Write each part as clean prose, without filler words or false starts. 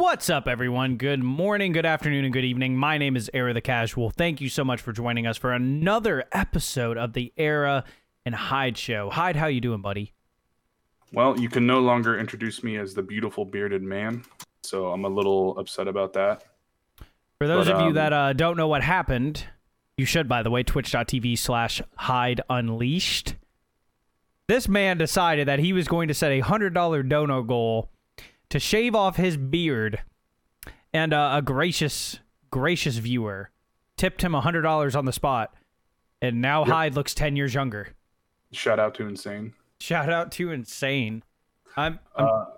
What's up, everyone? Good morning, good afternoon, and good evening. My name is Era the Casual. Thank you so much for joining us for another episode of the Era and Hyde Show. Hyde, how you doing, buddy? Well, you can no longer introduce me as the beautiful bearded man, so I'm a little upset about that. For those of you that don't know what happened, you should, by the way, twitch.tv/HydeUnleashed. This man decided that he was going to set a $100 dono goal to shave off his beard, and a gracious viewer tipped him $100 on the spot, and now yep. Hyde looks 10 years younger. Shout out to Insane. I'm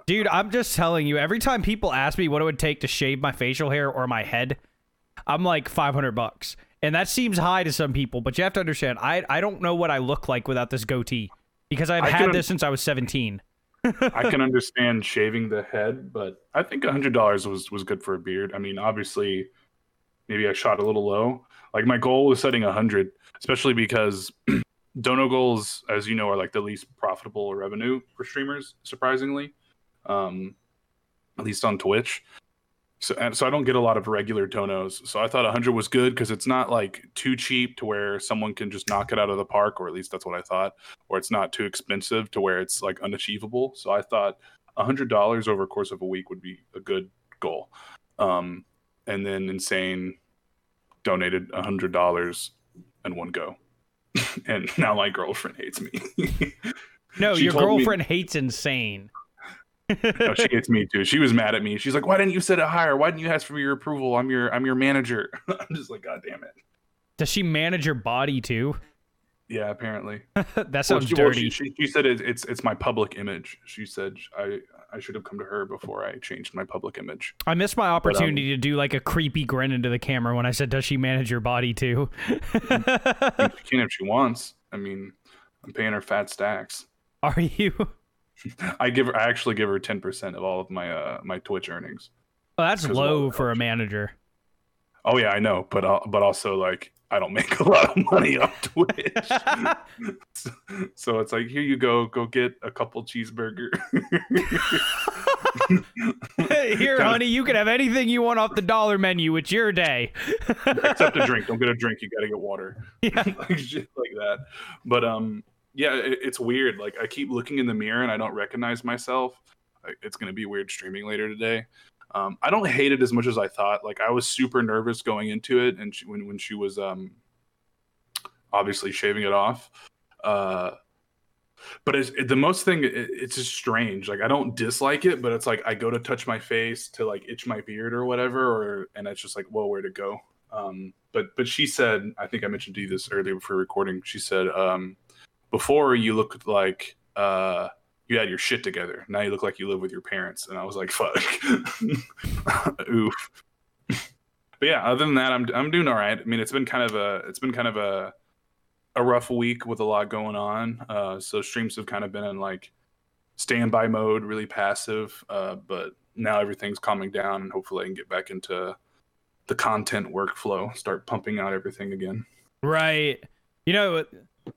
dude, I'm just telling you, every time people ask me what it would take to shave my facial hair or my head, I'm like $500, and that seems high to some people, but you have to understand, I don't know what I look like without this goatee, because I've had this since I was 17. I can understand shaving the head, but I think $100 was good for a beard. I mean, obviously, maybe I shot a little low. Like, my goal was setting 100, especially because dono goals, as you know, are like the least profitable revenue for streamers, surprisingly, at least on Twitch. So I don't get a lot of regular donos. So I thought 100 was good because it's not like too cheap to where someone can just knock it out of the park, or at least that's what I thought, or it's not too expensive to where it's like unachievable. So I thought $100 over the course of a week would be a good goal. And then Insane donated $100 in one go. And now my girlfriend hates me. No, your girlfriend hates Insane. No, she hates me too. She was mad at me. She's like, "Why didn't you set it higher? Why didn't you ask for your approval? I'm your manager." I'm just like, "God damn it!" Does she manage your body too? Yeah, apparently. That sounds dirty. She said it's my public image. She said I should have come to her before I changed my public image. I missed my opportunity to do like a creepy grin into the camera when I said, "Does she manage your body too?" She can if she wants. I mean, I'm paying her fat stacks. Are you? I actually give her 10% of all of my my Twitch earnings. Oh, that's low for a manager. Oh yeah, I know, but also like I don't make a lot of money on Twitch, so it's like, here you go get a couple cheeseburger. Here, honey, you can have anything you want off the dollar menu. It's your day. Except a drink. Don't get a drink. You gotta get water. Yeah, like shit like that. But yeah, it's weird. Like, I keep looking in the mirror and I don't recognize myself. It's going to be weird streaming later today. I don't hate it as much as I thought. Like, I was super nervous going into it, and when she was obviously shaving it off. But it's just strange. Like, I don't dislike it, but it's like I go to touch my face to like itch my beard or whatever, and it's just like, whoa, where'd it go? But she said, I think I mentioned to you this earlier before recording. She said, before you looked like you had your shit together. Now you look like you live with your parents. And I was like, fuck. Oof. But yeah, other than that, I'm doing all right. I mean, it's been kind of a rough week with a lot going on. So streams have kind of been in like standby mode, really passive. But now everything's calming down, and hopefully I can get back into the content workflow, start pumping out everything again. Right. You know,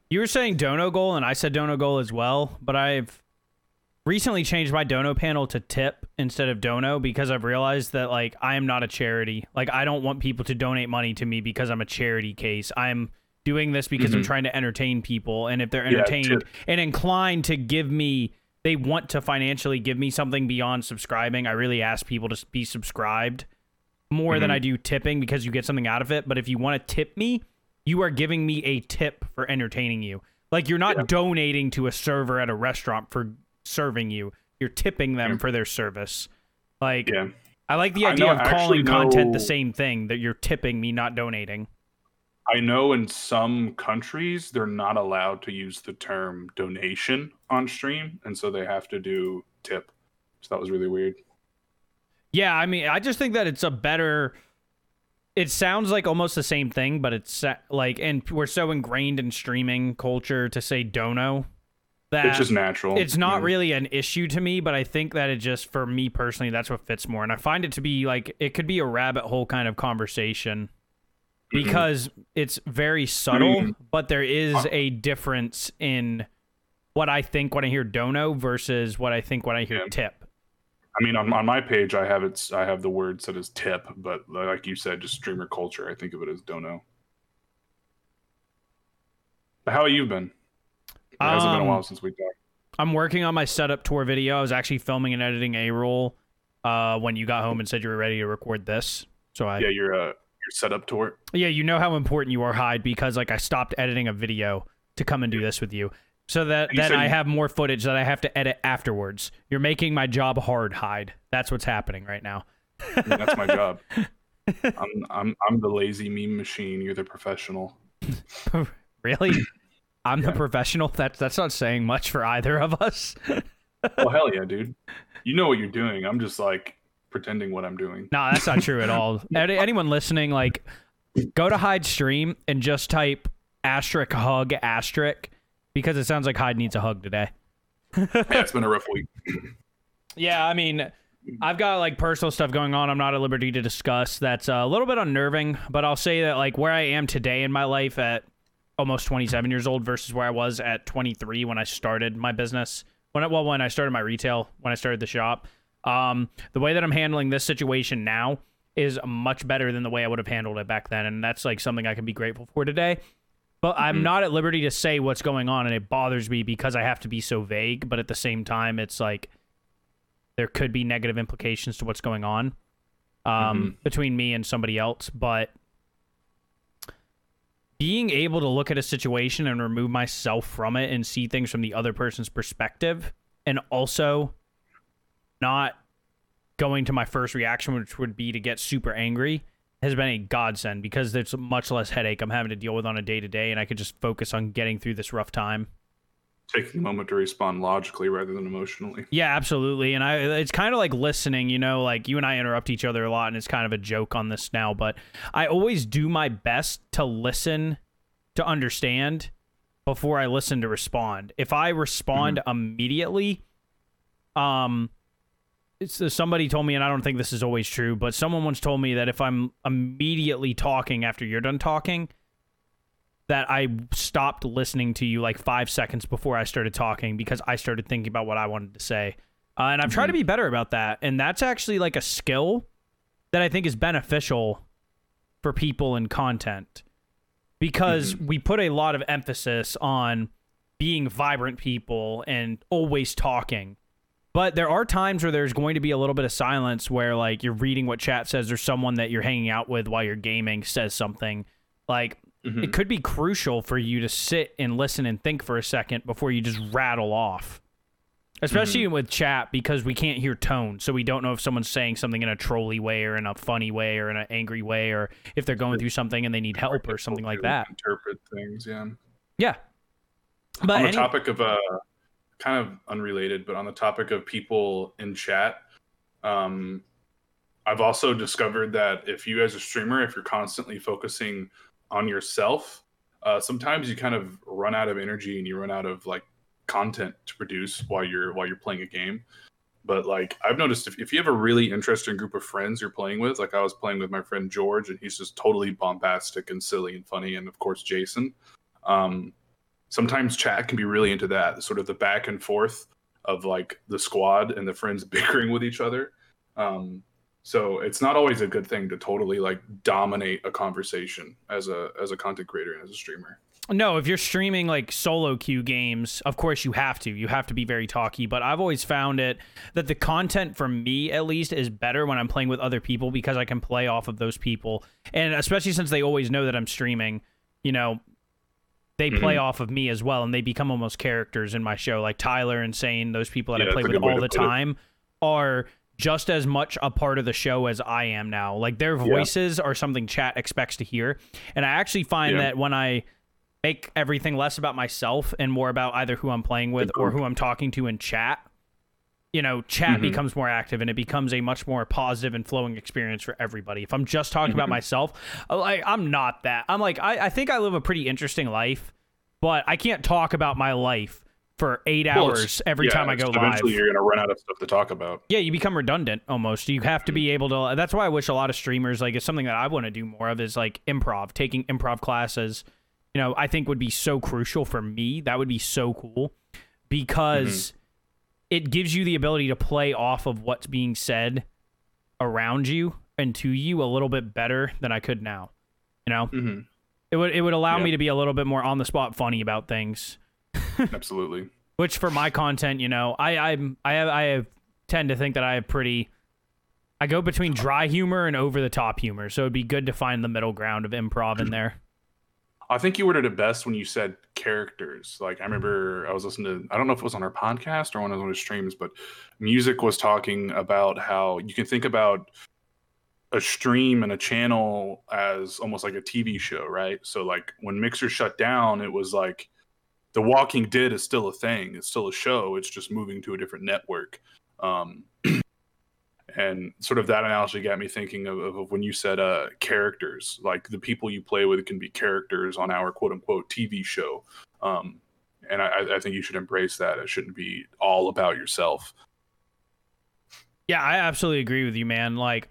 you were saying dono goal, and I said dono goal as well, but I've recently changed my dono panel to tip instead of dono because I've realized that, like, I am not a charity. Like, I don't want people to donate money to me because I'm a charity case. I'm doing this because I'm trying to entertain people, and if they're entertained and inclined to give me, they want to financially give me something beyond subscribing. I really ask people to be subscribed more than I do tipping because you get something out of it, but if you want to tip me, you are giving me a tip for entertaining you. Like, you're not donating to a server at a restaurant for serving you. You're tipping them for their service. Like, I like the idea of calling content the same thing, that you're tipping me, not donating. I know in some countries, they're not allowed to use the term donation on stream, and so they have to do tip. So that was really weird. Yeah, I mean, I just think that it's a better... It sounds like almost the same thing, but it's like, and we're so ingrained in streaming culture to say dono that it's just natural. It's not really an issue to me, but I think that it just, for me personally, that's what fits more. And I find it to be like, it could be a rabbit hole kind of conversation because it's very subtle, but there is a difference in what I think when I hear dono versus what I think when I hear tip. I mean, on my page, I have the word set as tip, but like you said, just streamer culture. I think of it as dono. How have you been? It hasn't been a while since we talked. I'm working on my setup tour video. I was actually filming and editing A-roll when you got home and said you were ready to record this. So I your setup tour. Yeah, you know how important you are, Hyde, because like I stopped editing a video to come and do this with you. So that then I have more footage that I have to edit afterwards. You're making my job hard, Hyde. That's what's happening right now. I mean, that's my job. I'm the lazy meme machine. You're the professional. Really? I'm the professional? That's not saying much for either of us. Well, hell yeah, dude. You know what you're doing. I'm just like pretending what I'm doing. No, that's not true at all. Anyone listening, like, go to Hyde's stream and just type *hug*. Because it sounds like Hyde needs a hug today. Yeah, it's been a rough week. Yeah, I mean, I've got like personal stuff going on I'm not at liberty to discuss. That's a little bit unnerving, but I'll say that like where I am today in my life at almost 27 years old versus where I was at 23 when I started my business, when I started my retail, when I started the shop, the way that I'm handling this situation now is much better than the way I would have handled it back then. And that's like something I can be grateful for today. But I'm not at liberty to say what's going on, and it bothers me because I have to be so vague. But at the same time, it's like there could be negative implications to what's going on between me and somebody else. But being able to look at a situation and remove myself from it and see things from the other person's perspective, and also not going to my first reaction, which would be to get super angry, has been a godsend because there's much less headache I'm having to deal with on a day-to-day, and I could just focus on getting through this rough time. Taking a moment to respond logically rather than emotionally. Yeah, absolutely. And it's kind of like listening, you know, like you and I interrupt each other a lot, and it's kind of a joke on this now, but I always do my best to listen to understand before I listen to respond. If I respond immediately, somebody told me, and I don't think this is always true, but someone once told me that if I'm immediately talking after you're done talking, that I stopped listening to you like 5 seconds before I started talking because I started thinking about what I wanted to say. And I've tried to be better about that. And that's actually like a skill that I think is beneficial for people in content, because we put a lot of emphasis on being vibrant people and always talking. But there are times where there's going to be a little bit of silence where, like, you're reading what chat says or someone that you're hanging out with while you're gaming says something. Like, it could be crucial for you to sit and listen and think for a second before you just rattle off. Especially with chat, because we can't hear tone, so we don't know if someone's saying something in a trolly way or in a funny way or in an angry way, or if they're going through something and they need help or something like that. Interpret things, yeah. Yeah. But on the topic of... kind of unrelated, but on the topic of people in chat, I've also discovered that if you as a streamer, if you're constantly focusing on yourself, sometimes you kind of run out of energy and you run out of like content to produce while you're playing a game. But like I've noticed if you have a really interesting group of friends you're playing with, like I was playing with my friend George, and he's just totally bombastic and silly and funny, and of course Jason. Sometimes chat can be really into that, sort of the back and forth of like the squad and the friends bickering with each other. So it's not always a good thing to totally like dominate a conversation as a content creator and as a streamer. No, if you're streaming like solo queue games, of course you have to be very talky, but I've always found it that the content for me at least is better when I'm playing with other people because I can play off of those people. And especially since they always know that I'm streaming, you know, they play off of me as well, and they become almost characters in my show. Like Tyler and Sane, those people that I play with all the time are just as much a part of the show as I am now. Like their voices are something chat expects to hear. And I actually find that when I make everything less about myself and more about either who I'm playing with or who I'm talking to in chat, you know, chat becomes more active, and it becomes a much more positive and flowing experience for everybody. If I'm just talking about myself, I'm not that. I'm like, I think I live a pretty interesting life, but I can't talk about my life for 8 hours every time I go live. Eventually you're going to run out of stuff to talk about. Yeah, you become redundant almost. You have to be able to... That's why I wish a lot of streamers... Like, it's something that I want to do more of is like improv, taking improv classes, you know, I think would be so crucial for me. That would be so cool because... it gives you the ability to play off of what's being said around you and to you a little bit better than I could now, you know? Mm-hmm. It would allow me to be a little bit more on the spot funny about things. Absolutely. Which for my content, you know, I tend to think that I have I go between dry humor and over the top humor. So it'd be good to find the middle ground of improv in there. I think you were at the best when you said characters. Like, I remember I was listening to, I don't know if it was on our podcast or one of those streams, but Music was talking about how you can think about a stream and a channel as almost like a TV show, right? So like when Mixer shut down, it was like The Walking Dead is still a thing. It's still a show. It's just moving to a different network. And sort of that analogy got me thinking of when you said characters, like the people you play with can be characters on our quote unquote TV show. And I think you should embrace that. It shouldn't be all about yourself. Yeah, I absolutely agree with you, man. Like,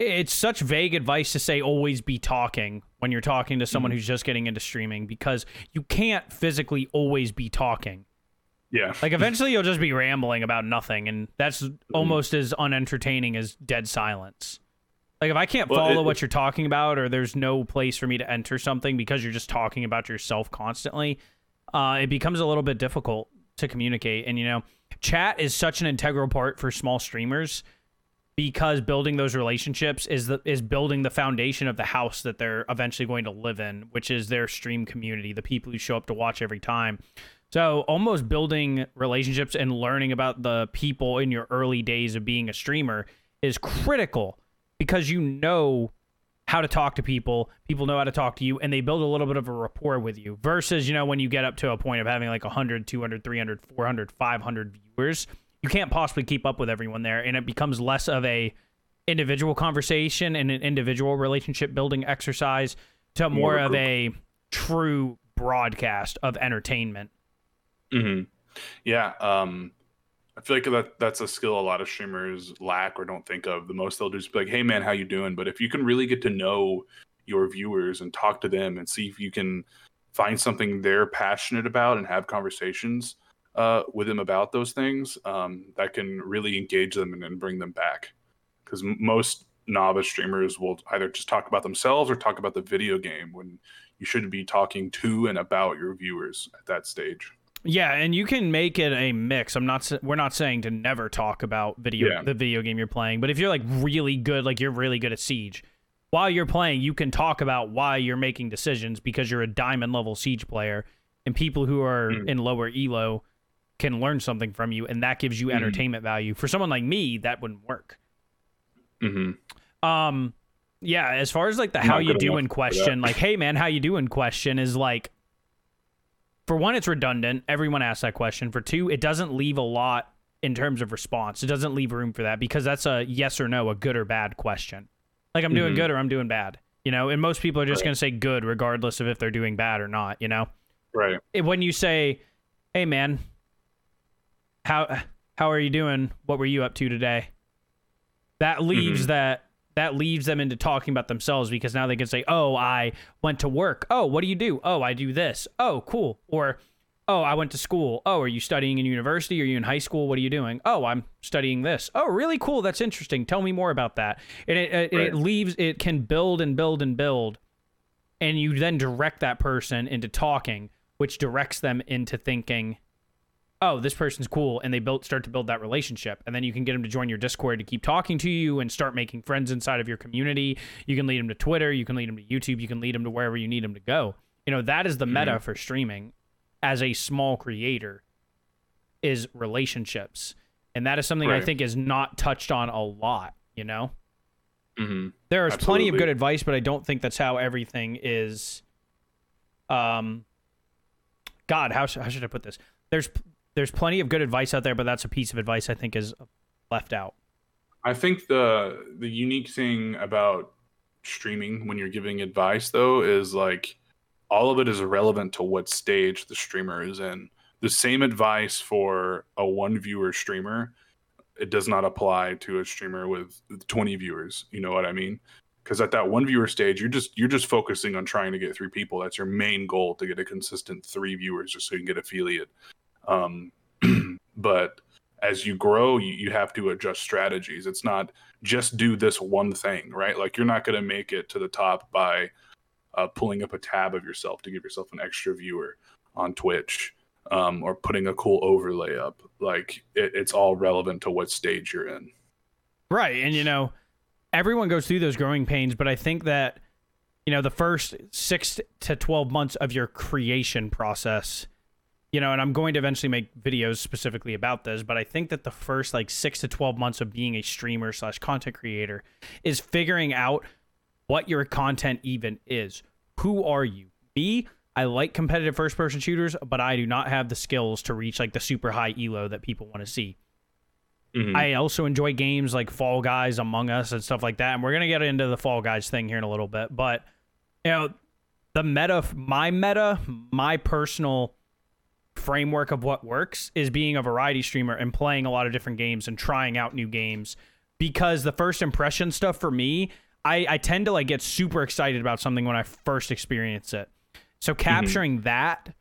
it's such vague advice to say always be talking when you're talking to someone who's just getting into streaming, because you can't physically always be talking. Yeah. Like, eventually you'll just be rambling about nothing, and that's almost as unentertaining as dead silence. Like, if I can't follow what you're talking about, or there's no place for me to enter something because you're just talking about yourself constantly, it becomes a little bit difficult to communicate. And, you know, chat is such an integral part for small streamers, because building those relationships is building the foundation of the house that they're eventually going to live in, which is their stream community, the people who show up to watch every time. So almost building relationships and learning about the people in your early days of being a streamer is critical, because you know how to talk to people, people know how to talk to you, and they build a little bit of a rapport with you versus, you know, when you get up to a point of having like 100, 200, 300, 400, 500 viewers, you can't possibly keep up with everyone there, and it becomes less of a individual conversation and an individual relationship building exercise to more of a true broadcast of entertainment. Mm-hmm. Yeah, I feel like that's a skill a lot of streamers lack or don't think of. The most they'll just be like, "Hey, man, how you doing?" But if you can really get to know your viewers and talk to them and see if you can find something they're passionate about and have conversations with them about those things, that can really engage them and bring them back. Because most novice streamers will either just talk about themselves or talk about the video game, when you shouldn't be talking to and about your viewers at that stage. Yeah, and you can make it a mix. We're not saying to never talk about the video game you're playing, but if you're like really good, like you're really good at Siege, while you're playing, you can talk about why you're making decisions, because you're a diamond level Siege player, and people who are in lower ELO can learn something from you, and that gives you entertainment value. For someone like me, that wouldn't work. Mm-hmm. Yeah, as far as like the how you doing question, like, "Hey, man, how you doing?" question is like, for one, it's redundant. Everyone asks that question. For two, it doesn't leave a lot in terms of response. It doesn't leave room for that, because that's a yes or no, a good or bad question. Like, I'm doing good or I'm doing bad, you know? And most people are just going to say good regardless of if they're doing bad or not, you know? Right. When you say, "Hey, man, how are you doing? What were you up to today?" That leaves that leaves them into talking about themselves, because now they can say, "Oh, I went to work." "Oh, what do you do?" "Oh, I do this." "Oh, cool." Or, "Oh, I went to school." "Oh, are you studying in university? Are you in high school? What are you doing?" "Oh, I'm studying this." "Oh, really cool. That's interesting. Tell me more about that." And it can build and build and build. And you then direct that person into talking, which directs them into thinking, "Oh, this person's cool," and they start to build that relationship. And then you can get them to join your Discord to keep talking to you and start making friends inside of your community. You can lead them to Twitter. You can lead them to YouTube. You can lead them to wherever you need them to go. You know, that is the meta for streaming as a small creator, is relationships. And that is something I think is not touched on a lot, you know? Mm-hmm. There is plenty of good advice, but I don't think that's how everything is. God, how should I put this? There's plenty of good advice out there, but that's a piece of advice I think is left out. I think the unique thing about streaming when you're giving advice, though, is like all of it is relevant to what stage the streamer is in. The same advice for a one-viewer streamer, it does not apply to a streamer with 20 viewers. You know what I mean? Because at that one-viewer stage, you're just focusing on trying to get 3 people. That's your main goal, to get a consistent 3 viewers just so you can get affiliate. But as you grow, you have to adjust strategies. It's not just do this one thing, right? Like, you're not going to make it to the top by pulling up a tab of yourself to give yourself an extra viewer on Twitch, or putting a cool overlay up. Like, it's all relevant to what stage you're in. Right. And, you know, everyone goes through those growing pains, but I think that, you know, the first 6 to 12 months of your creation process, you know, and I'm going to eventually make videos specifically about this, but I think that the first like 6 to 12 months of being a streamer / content creator is figuring out what your content even is. Who are you? Me, I like competitive first person shooters, but I do not have the skills to reach like the super high ELO that people want to see. Mm-hmm. I also enjoy games like Fall Guys, Among Us, and stuff like that. And we're going to get into the Fall Guys thing here in a little bit, but you know, the meta, my personal framework of what works is being a variety streamer and playing a lot of different games and trying out new games, because the first impression stuff for me, I tend to like get super excited about something when I first experience it. So capturing that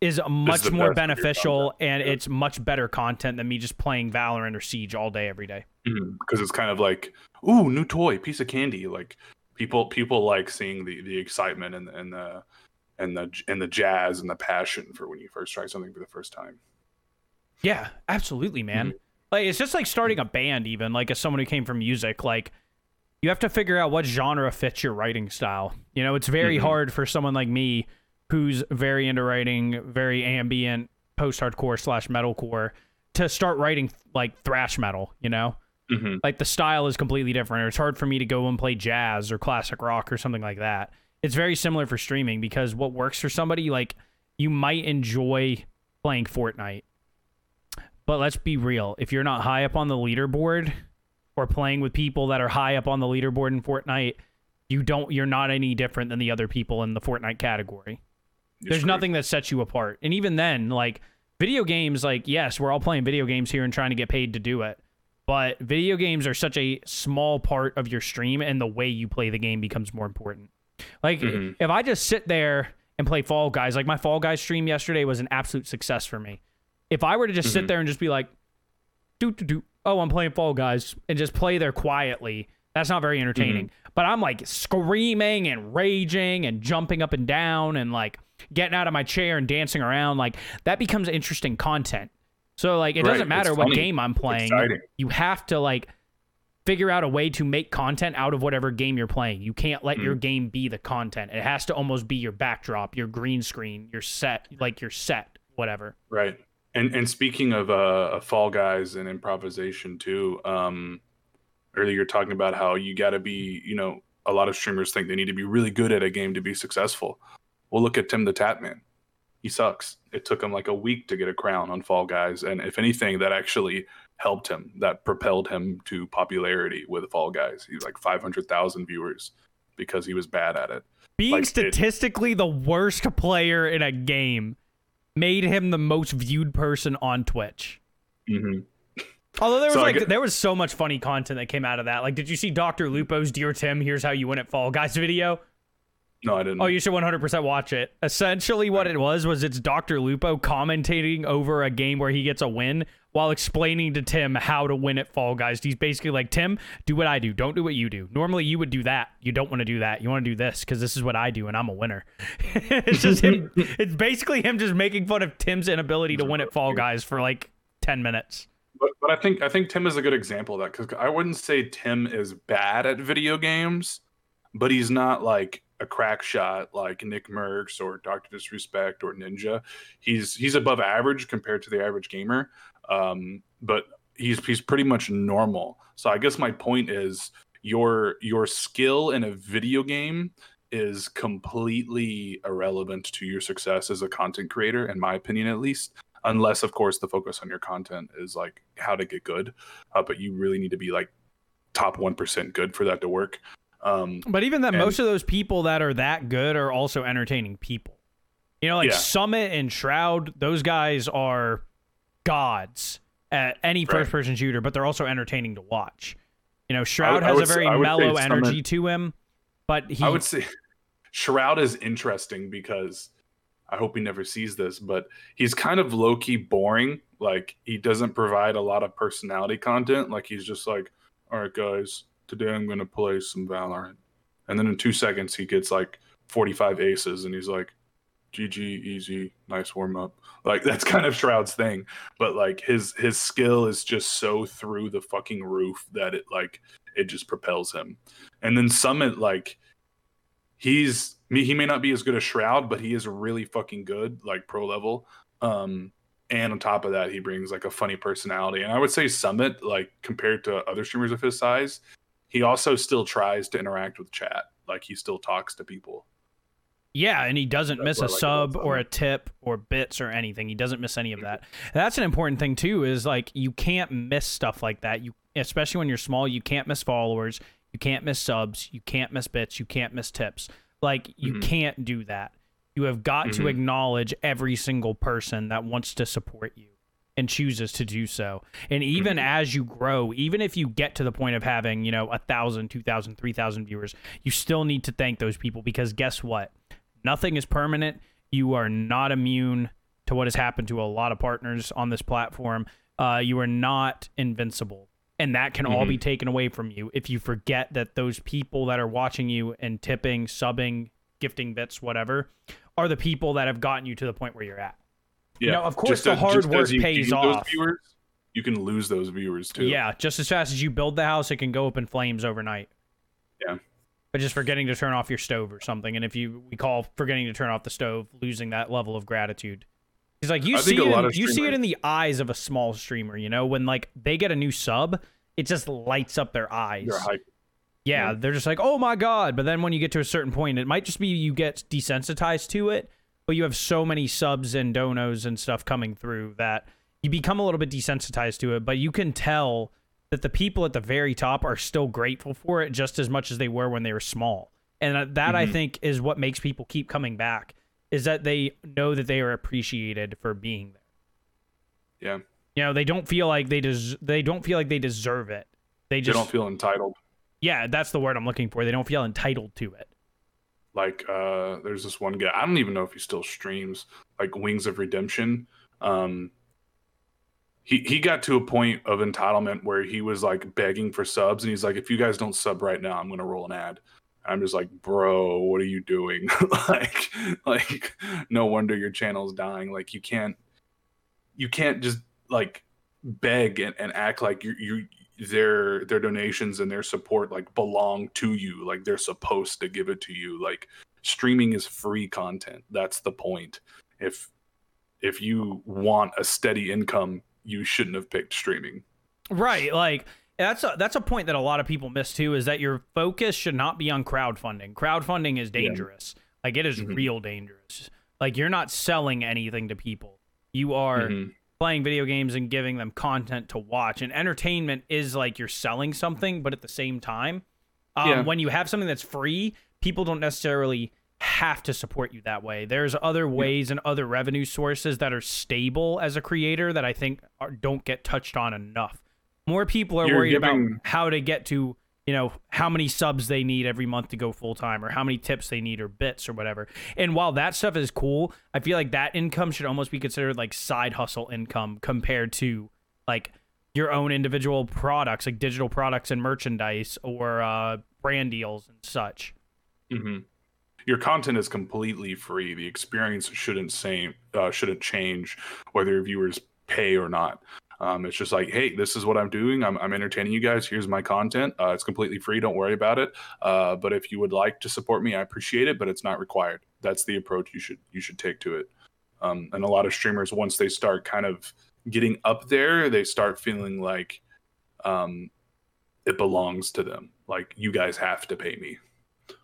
is much more beneficial, and it's much better content than me just playing Valorant or Siege all day, every day. Because it's kind of like, ooh, new toy, piece of candy. Like people like seeing the excitement and the jazz and the passion for when you first try something for the first time. Yeah, absolutely, man. Like, it's just like starting a band, even like as someone who came from music, like you have to figure out what genre fits your writing style. You know, it's very hard for someone like me who's very into writing, very ambient, post-hardcore / metalcore, to start writing like thrash metal, you know, like the style is completely different. Or it's hard for me to go and play jazz or classic rock or something like that. It's very similar for streaming, because what works for somebody, like you might enjoy playing Fortnite, but let's be real. If you're not high up on the leaderboard or playing with people that are high up on the leaderboard in Fortnite, you're not any different than the other people in the Fortnite category. There's nothing that sets you apart. And even then, like video games, like, yes, we're all playing video games here and trying to get paid to do it, but video games are such a small part of your stream, and the way you play the game becomes more important. Like if I just sit there and play Fall Guys, like my Fall Guys stream yesterday was an absolute success for me. If I were to just sit there and just be like, oh, I'm playing Fall Guys, and just play there quietly, that's not very entertaining. But I'm like screaming and raging and jumping up and down and like getting out of my chair and dancing around, like that becomes interesting content. So like it doesn't matter what game I'm playing. You have to like figure out a way to make content out of whatever game you're playing. You can't let your game be the content. It has to almost be your backdrop, your green screen, your set, whatever. Right. And speaking of Fall Guys and improvisation too, earlier you're talking about how you got to be, you know, a lot of streamers think they need to be really good at a game to be successful. Well, look at Tim the Tap Man. He sucks. It took him like a week to get a crown on Fall Guys, and if anything, that actually helped him. That propelled him to popularity with Fall Guys. He's like 500,000 viewers because he was bad at it. Being like, statistically the worst player in a game made him the most viewed person on Twitch. Although there was so much funny content that came out of that. Like, did you see Dr. Lupo's "Dear Tim, here's how you win at Fall Guys" video? No, I didn't. Oh, you should 100% watch it. Essentially what it was it's Dr. Lupo commentating over a game where he gets a win while explaining to Tim how to win at Fall Guys. He's basically like, Tim, do what I do. Don't do what you do. Normally you would do that. You don't want to do that. You want to do this because this is what I do, and I'm a winner. It's just him. It's basically him just making fun of Tim's inability to win at Fall Guys for like 10 minutes. But I think Tim is a good example of that, because I wouldn't say Tim is bad at video games, but he's not like a crack shot like Nick Merckx or Dr. Disrespect or Ninja. He's above average compared to the average gamer, but he's pretty much normal. So I guess my point is your skill in a video game is completely irrelevant to your success as a content creator, in my opinion at least, unless of course the focus on your content is like how to get good, but you really need to be like top 1% good for that to work. But even that, most of those people that are that good are also entertaining people. You know, like Summit and Shroud, those guys are gods at any first-person shooter, but they're also entertaining to watch. You know, Shroud has a very mellow energy to him, but I would say Shroud is interesting because, I hope he never sees this, but he's kind of low-key boring Like, he doesn't provide a lot of personality content. Like, he's just like, all right, guys, today I'm going to play some Valorant. And then in 2 seconds, he gets like 45 aces, and he's like, GG, easy, nice warm-up. Like, that's kind of Shroud's thing. But, like, his skill is just so through the fucking roof that it, like, it just propels him. And then Summit, like, he may not be as good as Shroud, but he is really fucking good, like, pro level. And on top of that, he brings, like, a funny personality. And I would say Summit, like, compared to other streamers of his size, he also still tries to interact with chat. Like, he still talks to people. Yeah, and he doesn't miss a sub or a tip or bits or anything. He doesn't miss any of that. That's an important thing, too, is, like, you can't miss stuff like that. You, especially when you're small, you can't miss followers. You can't miss subs. You can't miss bits. You can't miss tips. Like, you can't do that. You have got to acknowledge every single person that wants to support you and chooses to do so. And even as you grow, even if you get to the point of having, you know, 1,000, 2,000, 3,000 viewers, you still need to thank those people, because guess what? Nothing is permanent. You are not immune to what has happened to a lot of partners on this platform. You are not invincible. And that can all be taken away from you if you forget that those people that are watching you and tipping, subbing, gifting bits, whatever, are the people that have gotten you to the point where you're at. Yeah. You know, of course, the hard work pays off. Viewers, you can lose those viewers, too. Yeah, just as fast as you build the house, it can go up in flames overnight. Yeah. But just forgetting to turn off your stove or something. And if we call forgetting to turn off the stove losing that level of gratitude. He's like, you see it in the eyes of a small streamer, you know, when like they get a new sub, it just lights up their eyes. Yeah, they're just like, oh my God. But then when you get to a certain point, it might just be you get desensitized to it, but you have so many subs and donos and stuff coming through that you become a little bit desensitized to it, but you can tell that the people at the very top are still grateful for it just as much as they were when they were small. And that I think is what makes people keep coming back, is that they know that they are appreciated for being there. Yeah. You know, they don't feel like they deserve it. They don't feel entitled. Yeah, that's the word I'm looking for. They don't feel entitled to it. Like, there's this one guy, I don't even know if he still streams, like Wings of Redemption. He got to a point of entitlement where he was like begging for subs, and he's like, if you guys don't sub right now, I'm going to roll an ad. I'm just like, bro, what are you doing? like no wonder your channel's dying. Like, you can't just like beg and act like their donations and their support like belong to you. Like, they're supposed to give it to you. Like, streaming is free content. That's the point. If you want a steady income, you shouldn't have picked streaming. Right. Like, that's a point that a lot of people miss too, is that your focus should not be on crowdfunding. Crowdfunding is dangerous. Yeah. Like, it is real dangerous. Like, you're not selling anything to people. You are playing video games and giving them content to watch. And entertainment is like you're selling something, but at the same time, when you have something that's free, people don't necessarily have to support you that way. There's other ways and other revenue sources that are stable as a creator that I think don't get touched on enough. More people are worried about how to get to, you know, how many subs they need every month to go full time, or how many tips they need, or bits, or whatever. And while that stuff is cool, I feel like that income should almost be considered like side hustle income compared to like your own individual products, like digital products and merchandise, or brand deals and such. Your content is completely free. The experience shouldn't change whether your viewers pay or not. It's just like, hey, this is what I'm doing. I'm entertaining you guys. Here's my content. It's completely free. Don't worry about it. But if you would like to support me, I appreciate it, but it's not required. That's the approach you should take to it. And a lot of streamers, once they start kind of getting up there, they start feeling like it belongs to them. Like, you guys have to pay me.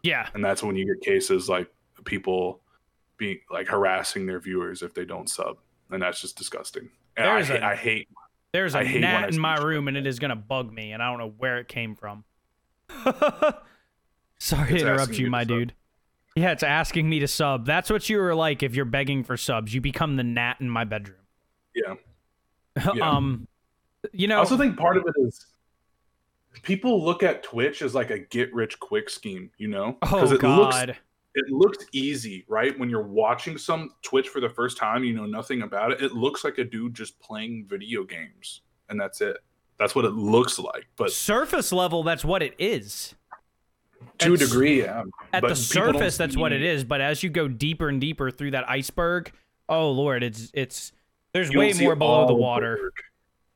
Yeah. And that's when you get cases like people being like harassing their viewers if they don't sub. And that's just disgusting. And I hate gnat in my room and it is going to bug me and I don't know where it came from. Sorry to interrupt you, my dude. Yeah, it's asking me to sub. That's what you were like if you're begging for subs. You become the gnat in my bedroom. Yeah. You know, I also think part of it is people look at Twitch as like a get rich quick scheme, you know? Oh, God. It looks, It looks easy, right? When you're watching some Twitch for the first time, you know nothing about it. It looks like a dude just playing video games, and that's it. That's what it looks like. But surface level, that's what it is. To a degree, yeah. At the surface, that's what it is. But as you go deeper and deeper through that iceberg, oh Lord, it's there's way more below the water.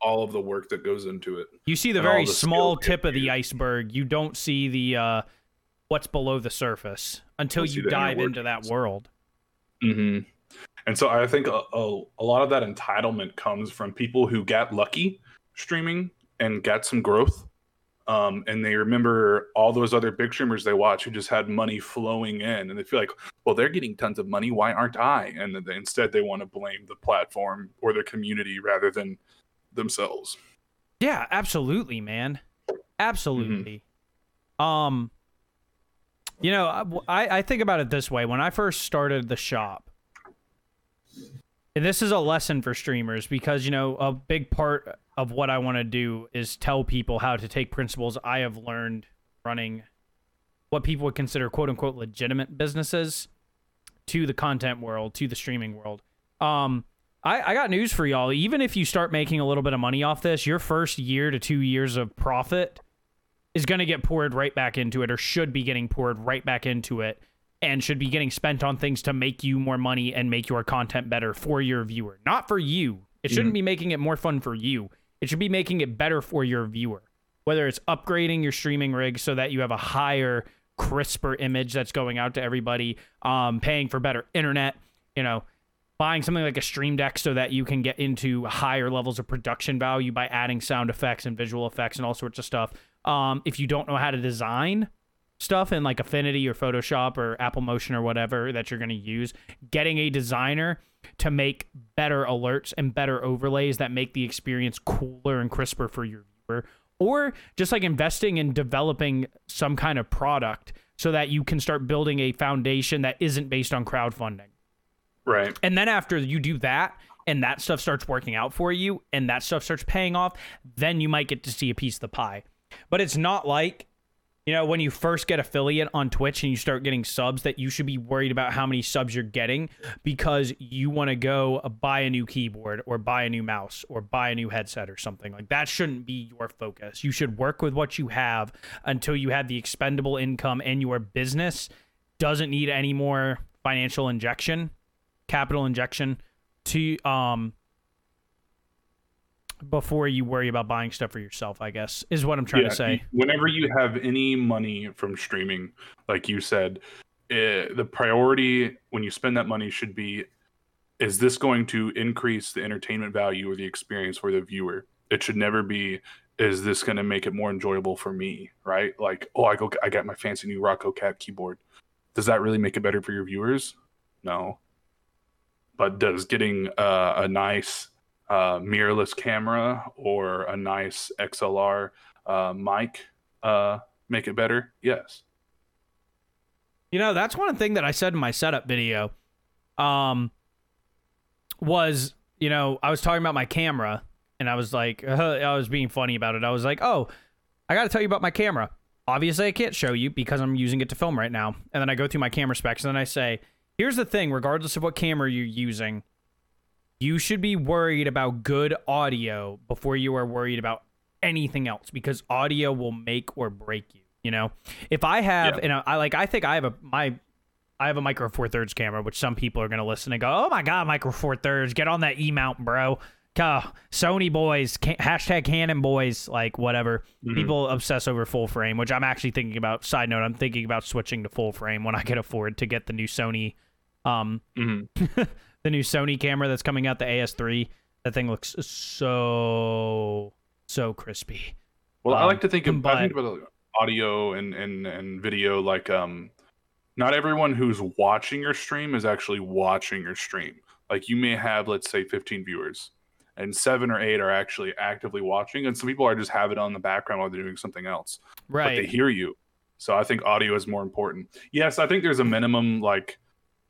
All of the work that goes into it. You see the very small tip of the iceberg. You don't see the what's below the surface until you dive into that world. Mm-hmm. And so I think a lot of that entitlement comes from people who got lucky streaming and got some growth. And they remember all those other big streamers they watch who just had money flowing in, and they feel like, well, they're getting tons of money. Why aren't I? And then instead they want to blame the platform or their community rather than themselves. Yeah, absolutely, man. Absolutely. Mm-hmm. You know, I think about it this way. When I first started the shop, and this is a lesson for streamers because, you know, a big part of what I want to do is tell people how to take principles I have learned running what people would consider quote-unquote legitimate businesses to the content world, to the streaming world. I got news for y'all. Even if you start making a little bit of money off this, your first year to 2 years of profit is going to get poured right back into it, or should be getting poured right back into it, and should be getting spent on things to make you more money and make your content better for your viewer. Not for you. It shouldn't be making it more fun for you. It should be making it better for your viewer. Whether it's upgrading your streaming rig so that you have a higher, crisper image that's going out to everybody, paying for better internet, you know, buying something like a Stream Deck so that you can get into higher levels of production value by adding sound effects and visual effects and all sorts of stuff. If you don't know how to design stuff in like Affinity or Photoshop or Apple Motion or whatever that you're going to use, getting a designer to make better alerts and better overlays that make the experience cooler and crisper for your viewer, or just like investing in developing some kind of product so that you can start building a foundation that isn't based on crowdfunding. Right. And then after you do that and that stuff starts working out for you and that stuff starts paying off, then you might get to see a piece of the pie. But it's not like, you know, when you first get affiliate on Twitch and you start getting subs, that you should be worried about how many subs you're getting because you want to go buy a new keyboard or buy a new mouse or buy a new headset or something. Like, that shouldn't be your focus. You should work with what you have until you have the expendable income and your business doesn't need any more financial injection, capital injection, to before you worry about buying stuff for yourself, I guess, is what I'm trying to say. Whenever you have any money from streaming, like you said, the priority when you spend that money should be, is this going to increase the entertainment value or the experience for the viewer? It should never be, is this going to make it more enjoyable for me, right? Like, oh, I got my fancy new Rocco Cat keyboard. Does that really make it better for your viewers? No. But does getting a nice mirrorless camera or a nice XLR mic make it better? Yes. You know, that's one thing that I said in my setup video was, you know, I was talking about my camera and I was like, I was being funny about it. I was like, oh, I got to tell you about my camera. Obviously, I can't show you because I'm using it to film right now. And then I go through my camera specs and then I say, here's the thing, regardless of what camera you're using, you should be worried about good audio before you are worried about anything else, because audio will make or break you. You know, if I have, and I have a Micro Four Thirds camera, which some people are going to listen and go, oh my God, Micro Four Thirds, get on that E-mount, bro. Sony boys, hashtag Canon boys, like whatever. Mm-hmm. People obsess over full frame, which I'm actually thinking about. Side note, I'm thinking about switching to full frame when I can afford to get the new Sony, the new Sony camera that's coming out, the AS3. That thing looks so crispy. Well, I like to think of about audio and video. Like, not everyone who's watching your stream is actually watching your stream. Like, you may have, let's say, 15 viewers, and 7 or 8 are actually actively watching, and some people are just have it on the background while they're doing something else. Right. But they hear you. So I think audio is more important. Yes, I think there's a minimum like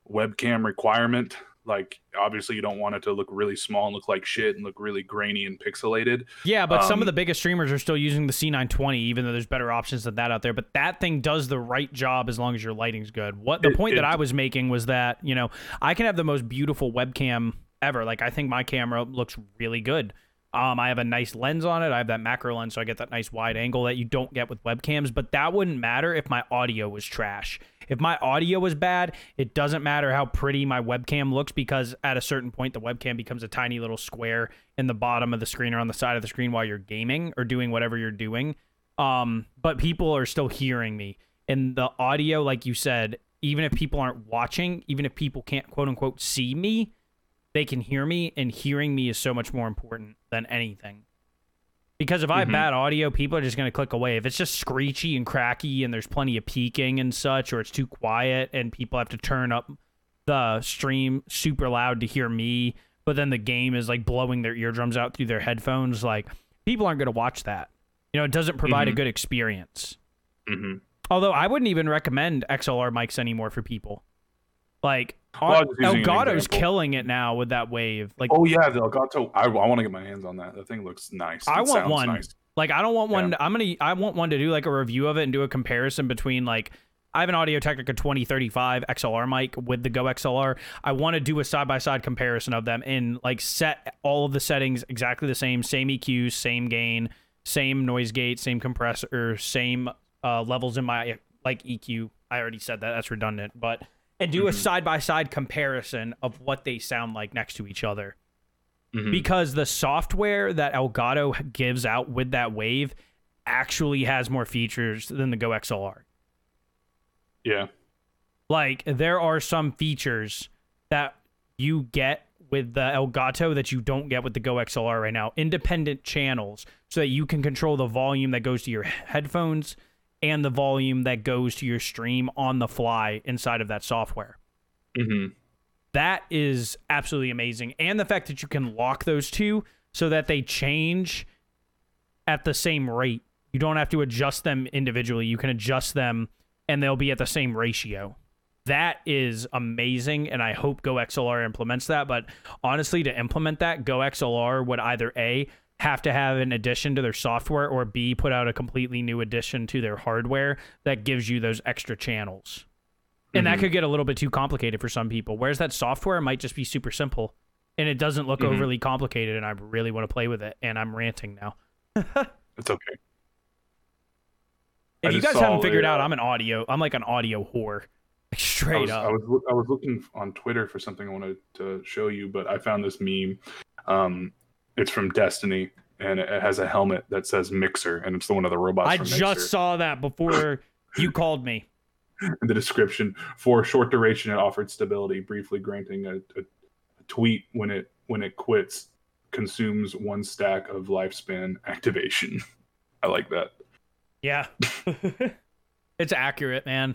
webcam requirement. Like, obviously you don't want it to look really small and look like shit and look really grainy and pixelated. Yeah, but some of the biggest streamers are still using the C920, even though there's better options than that out there. But that thing does the right job as long as your lighting's good. The point that I was making was that, you know, I can have the most beautiful webcam ever. Like, I think my camera looks really good. I have a nice lens on it. I have that macro lens, so I get that nice wide angle that you don't get with webcams. But that wouldn't matter if my audio was trash. If my audio was bad, it doesn't matter how pretty my webcam looks, because at a certain point, the webcam becomes a tiny little square in the bottom of the screen or on the side of the screen while you're gaming or doing whatever you're doing. But people are still hearing me. And the audio, like you said, even if people aren't watching, even if people can't quote unquote see me, they can hear me, and hearing me is so much more important than anything. Because if I have bad audio, people are just going to click away. If it's just screechy and cracky and there's plenty of peaking and such, or it's too quiet and people have to turn up the stream super loud to hear me, but then the game is like blowing their eardrums out through their headphones, like, people aren't going to watch that. You know, it doesn't provide a good experience. Mm-hmm. Although I wouldn't even recommend XLR mics anymore for people. Like, Elgato's killing it now with that wave. Like, oh yeah, the Elgato. I want to get my hands on that. The thing looks nice. I want one. Nice. Like, I don't want one. I want one to do like a review of it and do a comparison between, like, I have an Audio-Technica 2035 XLR mic with the Go XLR. I want to do a side-by-side comparison of them and like set all of the settings exactly the same EQ, same gain, same noise gate, same compressor, same levels in my like EQ. I already said that. That's redundant, but. And do a side-by-side comparison of what they sound like next to each other. Mm-hmm. Because the software that Elgato gives out with that wave actually has more features than the Go XLR. Yeah. Like, there are some features that you get with the Elgato that you don't get with the Go XLR right now. Independent channels, so that you can control the volume that goes to your headphones and the volume that goes to your stream on the fly inside of that software. Mm-hmm. That is absolutely amazing. And the fact that you can lock those two so that they change at the same rate. You don't have to adjust them individually. You can adjust them and they'll be at the same ratio. That is amazing, and I hope Go XLR implements that. But honestly, to implement that, Go XLR would either A, have to have an addition to their software, or B, put out a completely new addition to their hardware that gives you those extra channels. And that could get a little bit too complicated for some people, whereas that software might just be super simple and it doesn't look overly complicated, and I really want to play with it. And I'm ranting now. It's okay. If you guys haven't figured out, I'm like an audio whore. Like, straight up. I was looking on Twitter for something I wanted to show you, but I found this meme. It's from Destiny, and it has a helmet that says Mixer, and it's the one of the robots from Mixer. I just saw that before you called me. In the description, for a short duration, it offered stability, briefly granting a tweet when it quits, consumes one stack of lifespan activation. I like that. Yeah. It's accurate, man.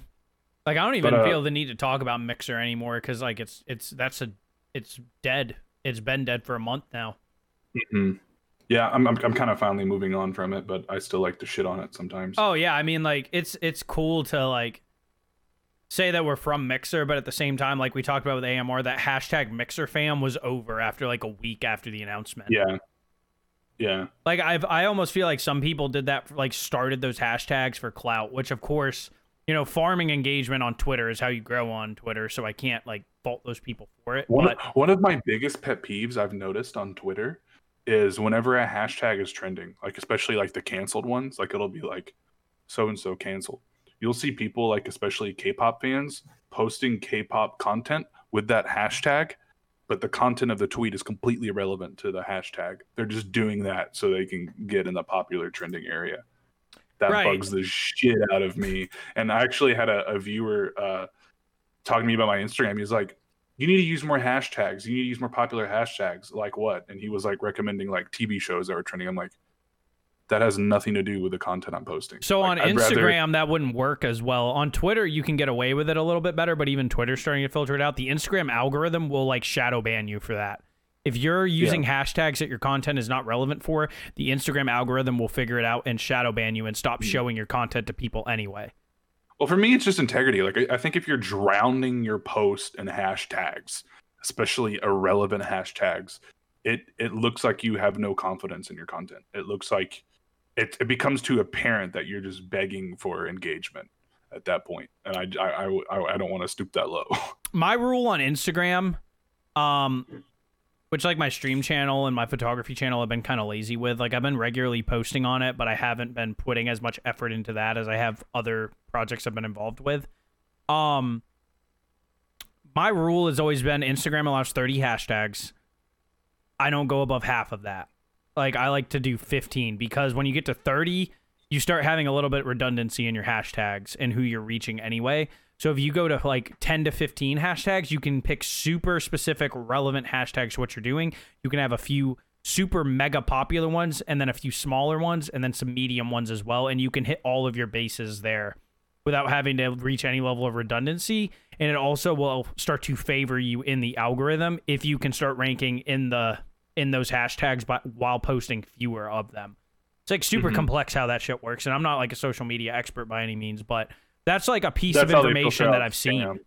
Like, I don't even feel the need to talk about Mixer anymore, because like it's dead. It's been dead for a month now. Mm-hmm. Yeah, I'm kind of finally moving on from it, but I still like to shit on it sometimes. Oh yeah, I mean, like, it's cool to like say that we're from Mixer, but at the same time, like we talked about with AMR, that hashtag Mixer fam was over after like a week after the announcement. Yeah. Like, I almost feel like some people did that, like started those hashtags for clout, which of course, you know, farming engagement on Twitter is how you grow on Twitter, so I can't like fault those people for it. One of my biggest pet peeves I've noticed on Twitter is whenever a hashtag is trending, like especially like the canceled ones, like it'll be like so-and-so canceled. You'll see people, like especially K-pop fans, posting K-pop content with that hashtag, but the content of the tweet is completely irrelevant to the hashtag. They're just doing that so they can get in the popular trending area. That bugs the shit out of me. And I actually had a viewer talking to me about my Instagram. He's like, you need to use more hashtags. You need to use more popular hashtags. Like what? And he was like recommending like TV shows that were trending. I'm like, that has nothing to do with the content I'm posting. So like, on Instagram, that wouldn't work as well. On Twitter, you can get away with it a little bit better, but even Twitter's starting to filter it out. The Instagram algorithm will like shadow ban you for that. If you're using hashtags that your content is not relevant for, the Instagram algorithm will figure it out and shadow ban you and stop showing your content to people anyway. Well, for me, it's just integrity. Like, I think if you're drowning your post in hashtags, especially irrelevant hashtags, it looks like you have no confidence in your content. It looks like it becomes too apparent that you're just begging for engagement at that point. And I don't want to stoop that low. My rule on Instagram, which like my stream channel and my photography channel I've been kind of lazy with. Like I've been regularly posting on it, but I haven't been putting as much effort into that as I have other projects I've been involved with. My rule has always been Instagram allows 30 hashtags. I don't go above half of that. Like I like to do 15 because when you get to 30, you start having a little bit of redundancy in your hashtags and who you're reaching anyway. So if you go to like 10 to 15 hashtags, you can pick super specific relevant hashtags to what you're doing. You can have a few super mega popular ones and then a few smaller ones and then some medium ones as well. And you can hit all of your bases there without having to reach any level of redundancy. And it also will start to favor you in the algorithm if you can start ranking in those hashtags while posting fewer of them. It's like super complex how that shit works. And I'm not like a social media expert by any means, but that's like a piece of information that I've seen.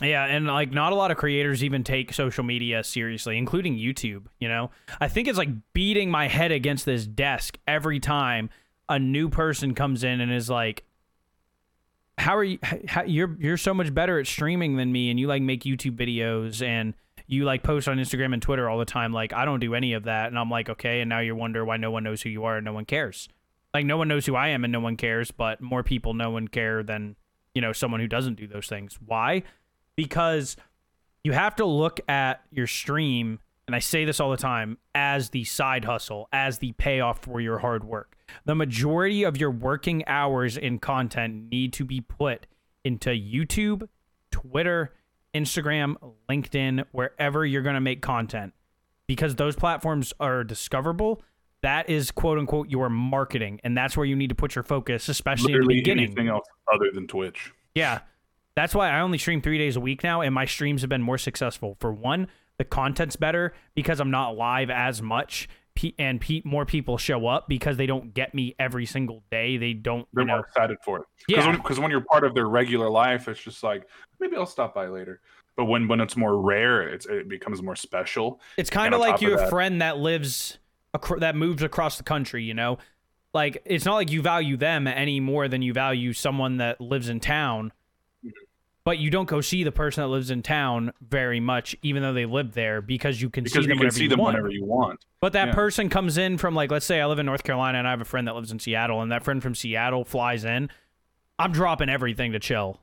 Yeah. And like not a lot of creators even take social media seriously, including YouTube. You know, I think it's like beating my head against this desk every time a new person comes in and is like, you're so much better at streaming than me. And you like make YouTube videos and you like post on Instagram and Twitter all the time. Like I don't do any of that. And I'm like, okay. And now you wonder why no one knows who you are and no one cares. Like no one knows who I am and no one cares, but more people know and care than, you know, someone who doesn't do those things. Why? Because you have to look at your stream, and I say this all the time, as the side hustle, as the payoff for your hard work. The majority of your working hours in content need to be put into YouTube, Twitter, Instagram, LinkedIn, wherever you're going to make content, because those platforms are discoverable. That is quote unquote your marketing, and that's where you need to put your focus, especially in the beginning. Anything else other than Twitch. Yeah. That's why I only stream 3 days a week now, and my streams have been more successful. For one, the content's better because I'm not live as much, and more people show up because they don't get me every single day. They're more excited for it. Yeah. Because when you're part of their regular life, it's just like, maybe I'll stop by later. But when it's more rare, it becomes more special. It's kind of like your friend that lives... that moves across the country, you know, like it's not like you value them any more than you value someone that lives in town, but you don't go see the person that lives in town very much, even though they live there, because you can whenever you want. But that person comes in from, like, let's say I live in North Carolina and I have a friend that lives in Seattle, and that friend from Seattle flies in. I'm dropping everything to chill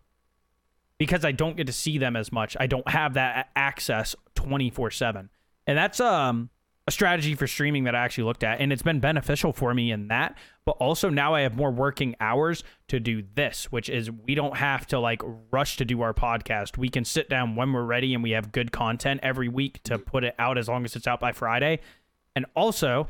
because I don't get to see them as much. I don't have that access 24/7, and that's a strategy for streaming that I actually looked at, and it's been beneficial for me in that, but also now I have more working hours to do this, which is we don't have to like rush to do our podcast. We can sit down when we're ready, and we have good content every week to put it out as long as it's out by Friday. And also,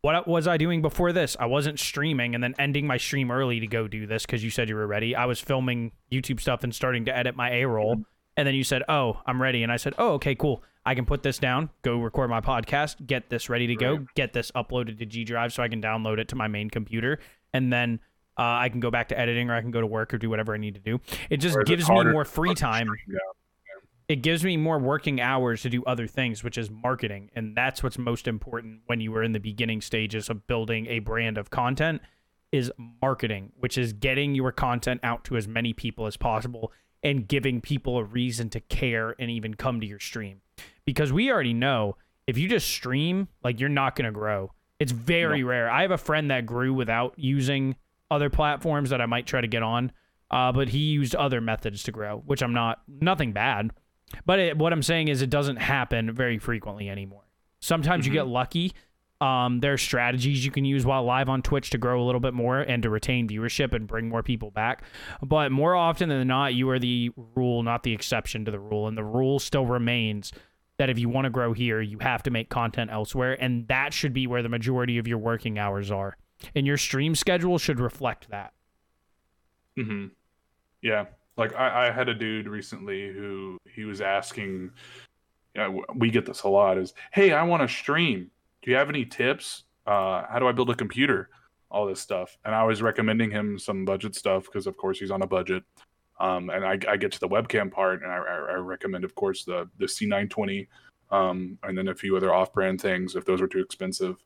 what was I doing before this? I wasn't streaming and then ending my stream early to go do this because you said you were ready. I was filming YouTube stuff and starting to edit my A-roll, and then you said, oh, I'm ready. And I said, oh, okay, cool. I can put this down, go record my podcast, get this ready to go, get this uploaded to G Drive so I can download it to my main computer, and then I can go back to editing, or I can go to work or do whatever I need to do. It just gives me more free time. Yeah. It gives me more working hours to do other things, which is marketing, and that's what's most important when you are in the beginning stages of building a brand of content is marketing, which is getting your content out to as many people as possible and giving people a reason to care and even come to your stream. Because we already know if you just stream, like, you're not going to grow. It's very rare. I have a friend that grew without using other platforms that I might try to get on, but he used other methods to grow, which I'm not, nothing bad. But what I'm saying is it doesn't happen very frequently anymore. Sometimes you get lucky. There are strategies you can use while live on Twitch to grow a little bit more and to retain viewership and bring more people back. But more often than not, you are the rule, not the exception to the rule. And the rule still remains that if you want to grow here, you have to make content elsewhere. And that should be where the majority of your working hours are. And your stream schedule should reflect that. Mm-hmm. Yeah. Like I had a dude recently who he was asking, we get this a lot, is, hey, I want to stream. Do you have any tips? How do I build a computer? All this stuff. And I was recommending him some budget stuff because, of course, he's on a budget. And I get to the webcam part, and I recommend, of course, the C920, and then a few other off-brand things if those are too expensive.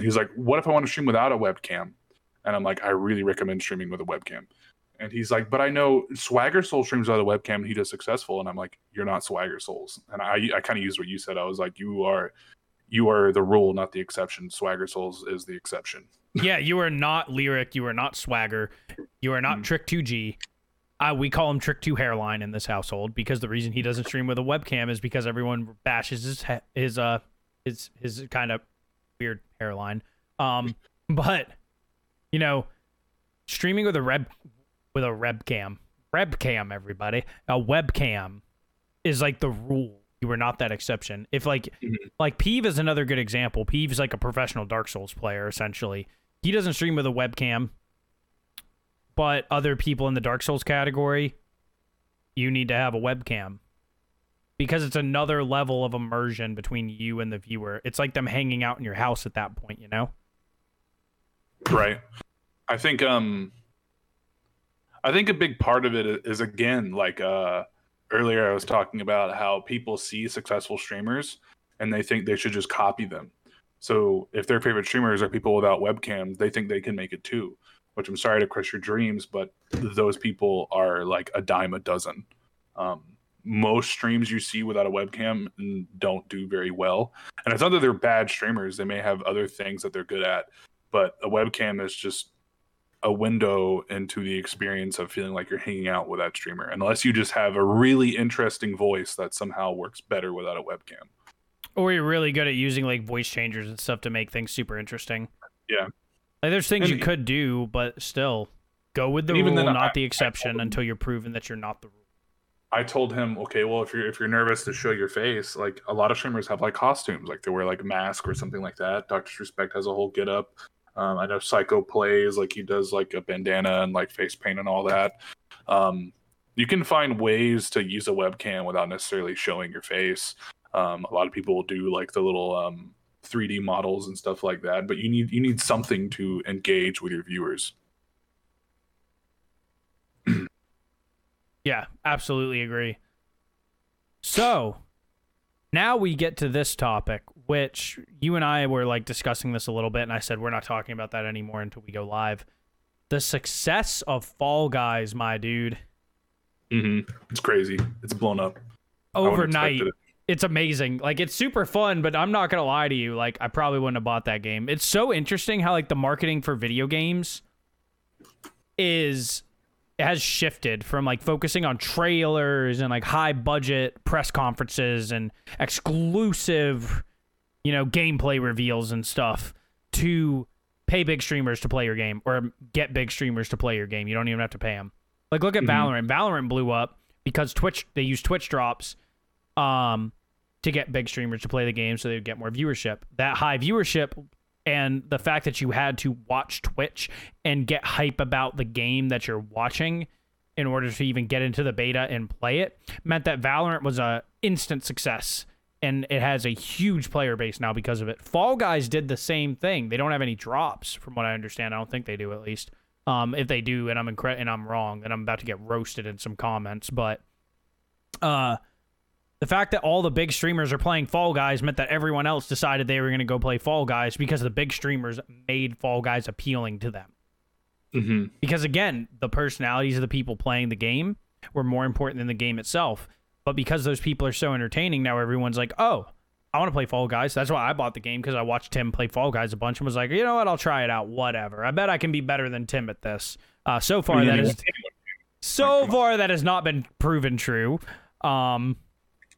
He's like, what if I want to stream without a webcam? And I'm like, I really recommend streaming with a webcam. And he's like, but I know Swagger Soul streams without a webcam, and he does successful. And I'm like, you're not Swagger Souls. And I kind of used what you said. I was like, you are the rule, not the exception. Swagger Souls is the exception. Yeah, you are not Lyric. You are not Swagger. You are not Trick 2G. We call him Trick 2 Hairline in this household, because the reason he doesn't stream with a webcam is because everyone bashes his kind of weird hairline. But you know, streaming with a webcam is like the rule. You were not that exception. If like Peeve is another good example. Peeve's like a professional Dark Souls player essentially. He doesn't stream with a webcam. But other people in the Dark Souls category, you need to have a webcam, because it's another level of immersion between you and the viewer. It's like them hanging out in your house at that point, you know? Right. I think a big part of it is, again, like earlier I was talking about how people see successful streamers and they think they should just copy them. So if their favorite streamers are people without webcams, they think they can make it too. Which, I'm sorry to crush your dreams, but those people are like a dime a dozen. Most streams you see without a webcam don't do very well. And it's not that they're bad streamers. They may have other things that they're good at, but a webcam is just a window into the experience of feeling like you're hanging out with that streamer, unless you just have a really interesting voice that somehow works better without a webcam. Or you're really good at using like voice changers and stuff to make things super interesting. Yeah. Like, there's things you could do, but still, go with the rule, not the exception, until you're proven that you're not the rule. I told him, okay, well, if you're nervous to show your face, like, a lot of streamers have like costumes, like they wear like a mask or something like that. Dr. Disrespect has a whole get up. I know Psycho plays, like he does like a bandana and like face paint and all that. You can find ways to use a webcam without necessarily showing your face. A lot of people will do like the little 3D models and stuff like that, but you need something to engage with your viewers. Yeah, absolutely agree. So now we get to this topic, which you and I were like discussing this a little bit, and I said we're not talking about that anymore until we go live. The success of Fall Guys, my dude. It's crazy. It's blown up overnight. It's amazing. Like, it's super fun, but I'm not gonna lie to you, like, I probably wouldn't have bought that game. It's so interesting how like the marketing for video games has shifted from like focusing on trailers and like high budget press conferences and exclusive, you know, gameplay reveals and stuff, to pay big streamers to play your game, or get big streamers to play your game. You don't even have to pay them. Like, look at Valorant. Valorant blew up because Twitch, they use Twitch drops to get big streamers to play the game so they would get more viewership. That high viewership and the fact that you had to watch Twitch and get hype about the game that you're watching in order to even get into the beta and play it meant that Valorant was a instant success, and it has a huge player base now because of it. Fall Guys did the same thing. They don't have any drops from what I understand. I don't think they do, at least. If they do, and I'm wrong, then I'm about to get roasted in some comments, but the fact that all the big streamers are playing Fall Guys meant that everyone else decided they were going to go play Fall Guys because the big streamers made Fall Guys appealing to them. Because, again, the personalities of the people playing the game were more important than the game itself. But because those people are so entertaining, now everyone's like, oh, I want to play Fall Guys. That's why I bought the game, because I watched Tim play Fall Guys a bunch and was like, you know what, I'll try it out, whatever. I bet I can be better than Tim at this. So far, that has not been proven true.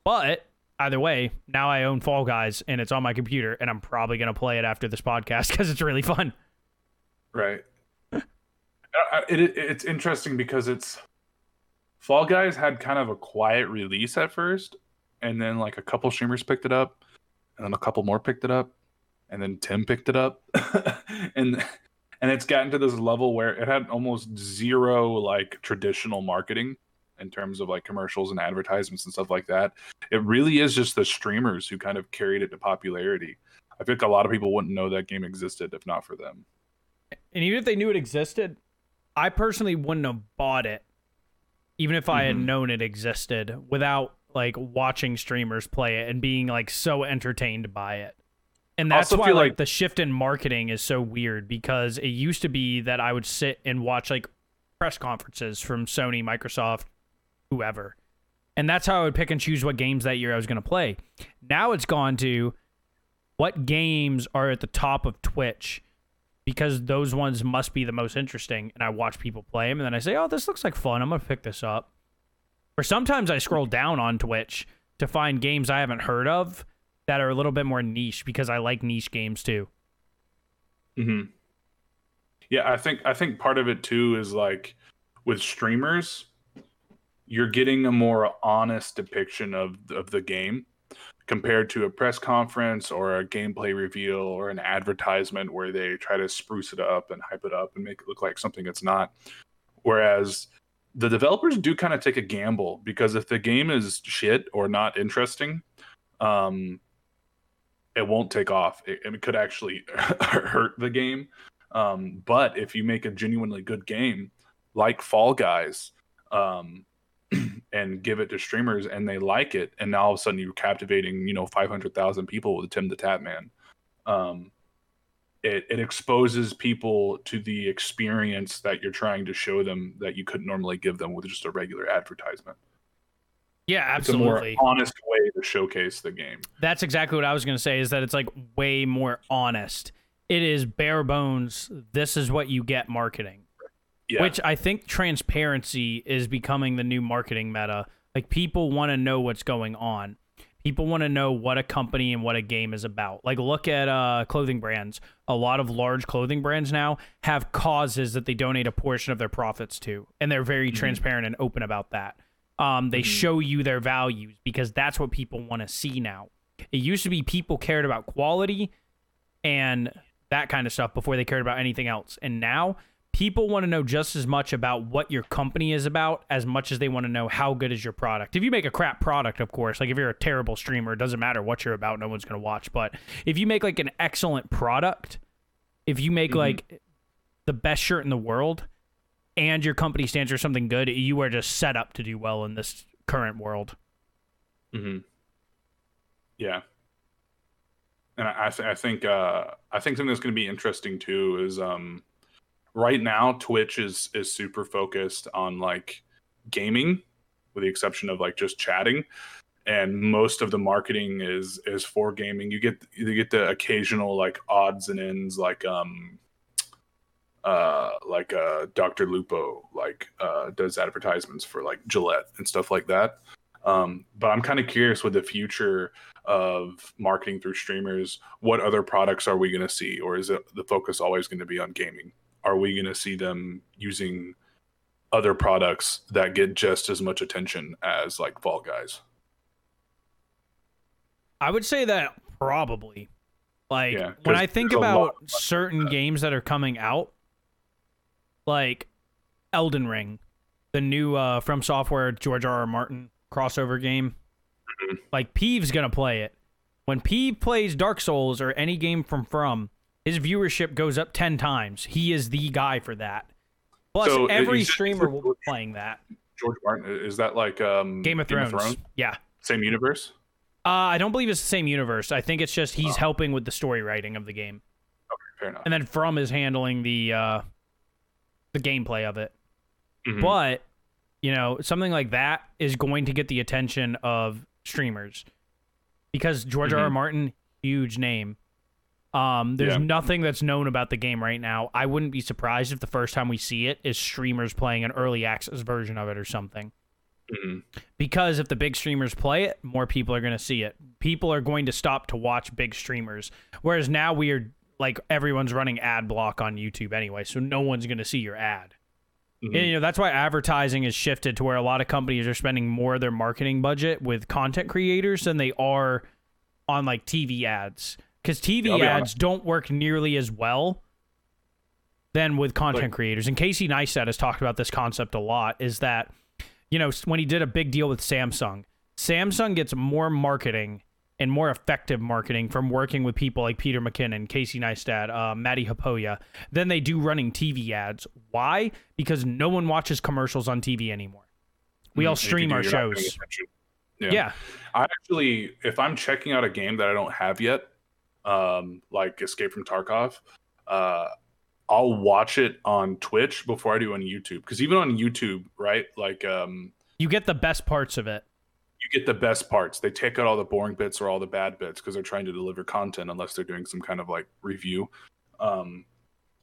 But either way, now I own Fall Guys, and it's on my computer, and I'm probably going to play it after this podcast because it's really fun. Right. It's interesting because Fall Guys had kind of a quiet release at first, and then like a couple streamers picked it up, and then a couple more picked it up, and then Tim picked it up. and it's gotten to this level where it had almost zero like traditional marketing in terms of like commercials and advertisements and stuff like that. It really is just the streamers who kind of carried it to popularity. I think a lot of people wouldn't know that game existed if not for them. And even if they knew it existed, I personally wouldn't have bought it even if I had known it existed, without like watching streamers play it and being like so entertained by it. And that's why like the shift in marketing is so weird, because it used to be that I would sit and watch like press conferences from Sony, Microsoft, whoever. And that's how I would pick and choose what games that year I was going to play. Now it's gone to what games are at the top of Twitch, because those ones must be the most interesting. And I watch people play them and then I say, oh, this looks like fun. I'm going to pick this up. Or sometimes I scroll down on Twitch to find games I haven't heard of that are a little bit more niche, because I like niche games too. Mm-hmm. Yeah, I think part of it too is like with streamers, you're getting a more honest depiction of the game compared to a press conference or a gameplay reveal or an advertisement where they try to spruce it up and hype it up and make it look like something it's not. Whereas the developers do kind of take a gamble, because if the game is shit or not interesting, it won't take off. It could actually hurt the game. But if you make a genuinely good game like Fall Guys, and give it to streamers and they like it, and now all of a sudden you're captivating, 500,000 people with Tim the Tap Man. It exposes people to the experience that you're trying to show them that you couldn't normally give them with just a regular advertisement. Yeah, absolutely. It's a more honest way to showcase the game. That's exactly what I was going to say, is that it's like way more honest. It is bare bones. This is what you get marketing. Yeah. Which I think transparency is becoming the new marketing meta. Like, people want to know what's going on. People want to know what a company and what a game is about. Like, look at clothing brands. A lot of large clothing brands now have causes that they donate a portion of their profits to, and they're very transparent and open about that. They show you their values, because that's what people want to see now. It used to be people cared about quality and that kind of stuff before they cared about anything else. And now people want to know just as much about what your company is about as much as they want to know how good is your product. If you make a crap product, of course, like if you're a terrible streamer, it doesn't matter what you're about. No one's going to watch. But if you make like an excellent product, if you make like the best shirt in the world, and your company stands for something good, you are just set up to do well in this current world. Mm-hmm. Yeah. And I think something that's going to be interesting too is right now Twitch is super focused on like gaming, with the exception of like just chatting, and most of the marketing is for gaming. You get the occasional like odds and ends, like Dr. Lupo does advertisements for like Gillette and stuff like that. But I'm kind of curious with the future of marketing through streamers, what other products are we going to see? Or is it the focus always going to be on gaming? Are we going to see them using other products that get just as much attention as like Fall Guys? I would say that probably. Like, yeah, when I think about certain games that are coming out, like Elden Ring, the new From Software, George R.R. Martin crossover game, like Peeve's going to play it. When Peeve plays Dark Souls or any game from, his viewership goes up 10 times. He is the guy for that. Plus, so every streamer will be playing that. George Martin, is that like Game of Thrones? Yeah. Same universe? I don't believe it's the same universe. I think it's just he's helping with the story writing of the game. Okay, fair enough. And then From is handling the gameplay of it. Mm-hmm. But, something like that is going to get the attention of streamers, because George R.R. Martin, huge name. There's nothing that's known about the game right now. I wouldn't be surprised if the first time we see it is streamers playing an early access version of it or something. Mm-hmm. Because if the big streamers play it, more people are going to see it. People are going to stop to watch big streamers. Whereas now we are like, everyone's running ad block on YouTube anyway, so no one's going to see your ad. Mm-hmm. And, that's why advertising has shifted to where a lot of companies are spending more of their marketing budget with content creators than they are on like TV ads. Because TV ads don't work nearly as well than with content creators. And Casey Neistat has talked about this concept a lot, is that when he did a big deal with Samsung gets more marketing and more effective marketing from working with people like Peter McKinnon, Casey Neistat, Matty Hapoya, than they do running TV ads. Why? Because no one watches commercials on TV anymore. We all stream our shows. Yeah. I actually, if I'm checking out a game that I don't have yet, like Escape from Tarkov, I'll watch it on Twitch before I do on YouTube. Because even on YouTube, right? Like, you get the best parts of it. You get the best parts. They take out all the boring bits or all the bad bits because they're trying to deliver content unless they're doing some kind of like review.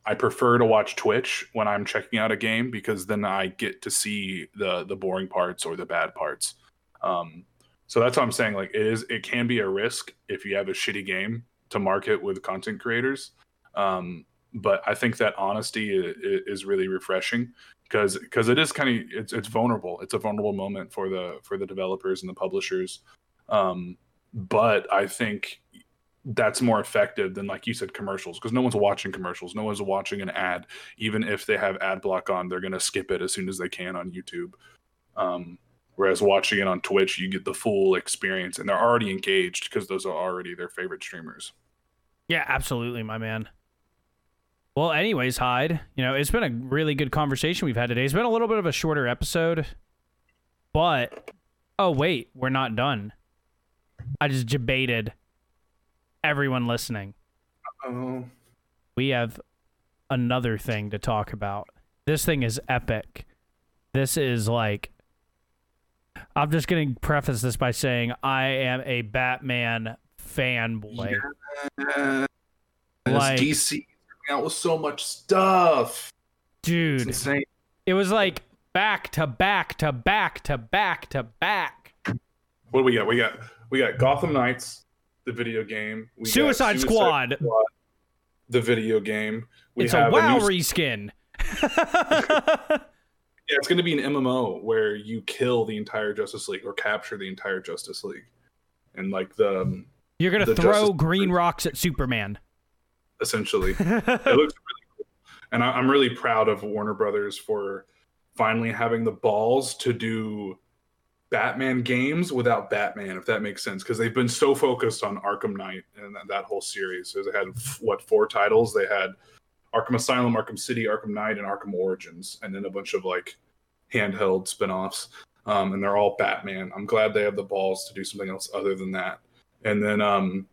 I prefer to watch Twitch when I'm checking out a game because then I get to see the boring parts or the bad parts. So that's what I'm saying. Like it can be a risk if you have a shitty game to market with content creators. But I think that honesty is really refreshing because it is kind of, it's vulnerable. It's a vulnerable moment for the developers and the publishers. But I think that's more effective than, like you said, commercials, because no one's watching commercials. No one's watching an ad. Even if they have ad block on, they're going to skip it as soon as they can on YouTube. Whereas watching it on Twitch, you get the full experience and they're already engaged because those are already their favorite streamers. Yeah, absolutely, my man. Well, anyways, Hyde, it's been a really good conversation we've had today. It's been a little bit of a shorter episode, but oh wait, we're not done. I just debated everyone listening. Uh-oh. We have another thing to talk about. This thing is epic. This is like, I'm just going to preface this by saying I am a Batman fanboy. Yeah. Like, DC out with so much stuff, dude. It's insane. It was like back to back. What do we got? We got Gotham Knights, the video game. We Suicide Squad, the video game. We it's have a WoW reskin. Yeah, it's going to be an MMO where you kill the entire Justice League or capture the entire Justice League, and like you're going to throw green rocks at Superman. Essentially. It looks really cool. And I'm really proud of Warner Brothers for finally having the balls to do Batman games without Batman, if that makes sense. Because they've been so focused on Arkham Knight and that whole series. So they had, four titles? They had Arkham Asylum, Arkham City, Arkham Knight, and Arkham Origins. And then a bunch of, like, handheld spinoffs. And they're all Batman. I'm glad they have the balls to do something else other than that. And then,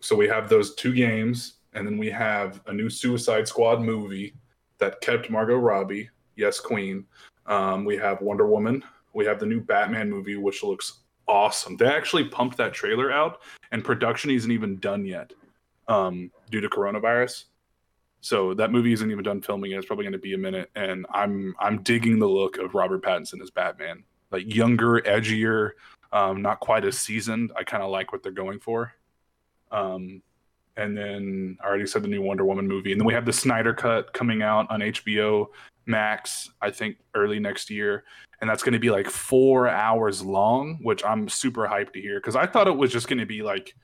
so we have those two games. And then we have a new Suicide Squad movie that kept Margot Robbie. Yes, Queen. We have Wonder Woman. We have the new Batman movie, which looks awesome. They actually pumped that trailer out, and production isn't even done yet due to coronavirus. So that movie isn't even done filming yet. It's probably going to be a minute. And I'm digging the look of Robert Pattinson as Batman. Like younger, edgier, not quite as seasoned. I kind of like what they're going for. And then I already said the new Wonder Woman movie. And then we have the Snyder Cut coming out on HBO Max, I think early next year. And that's going to be like 4 hours long, which I'm super hyped to hear. Because I thought it was just going to be like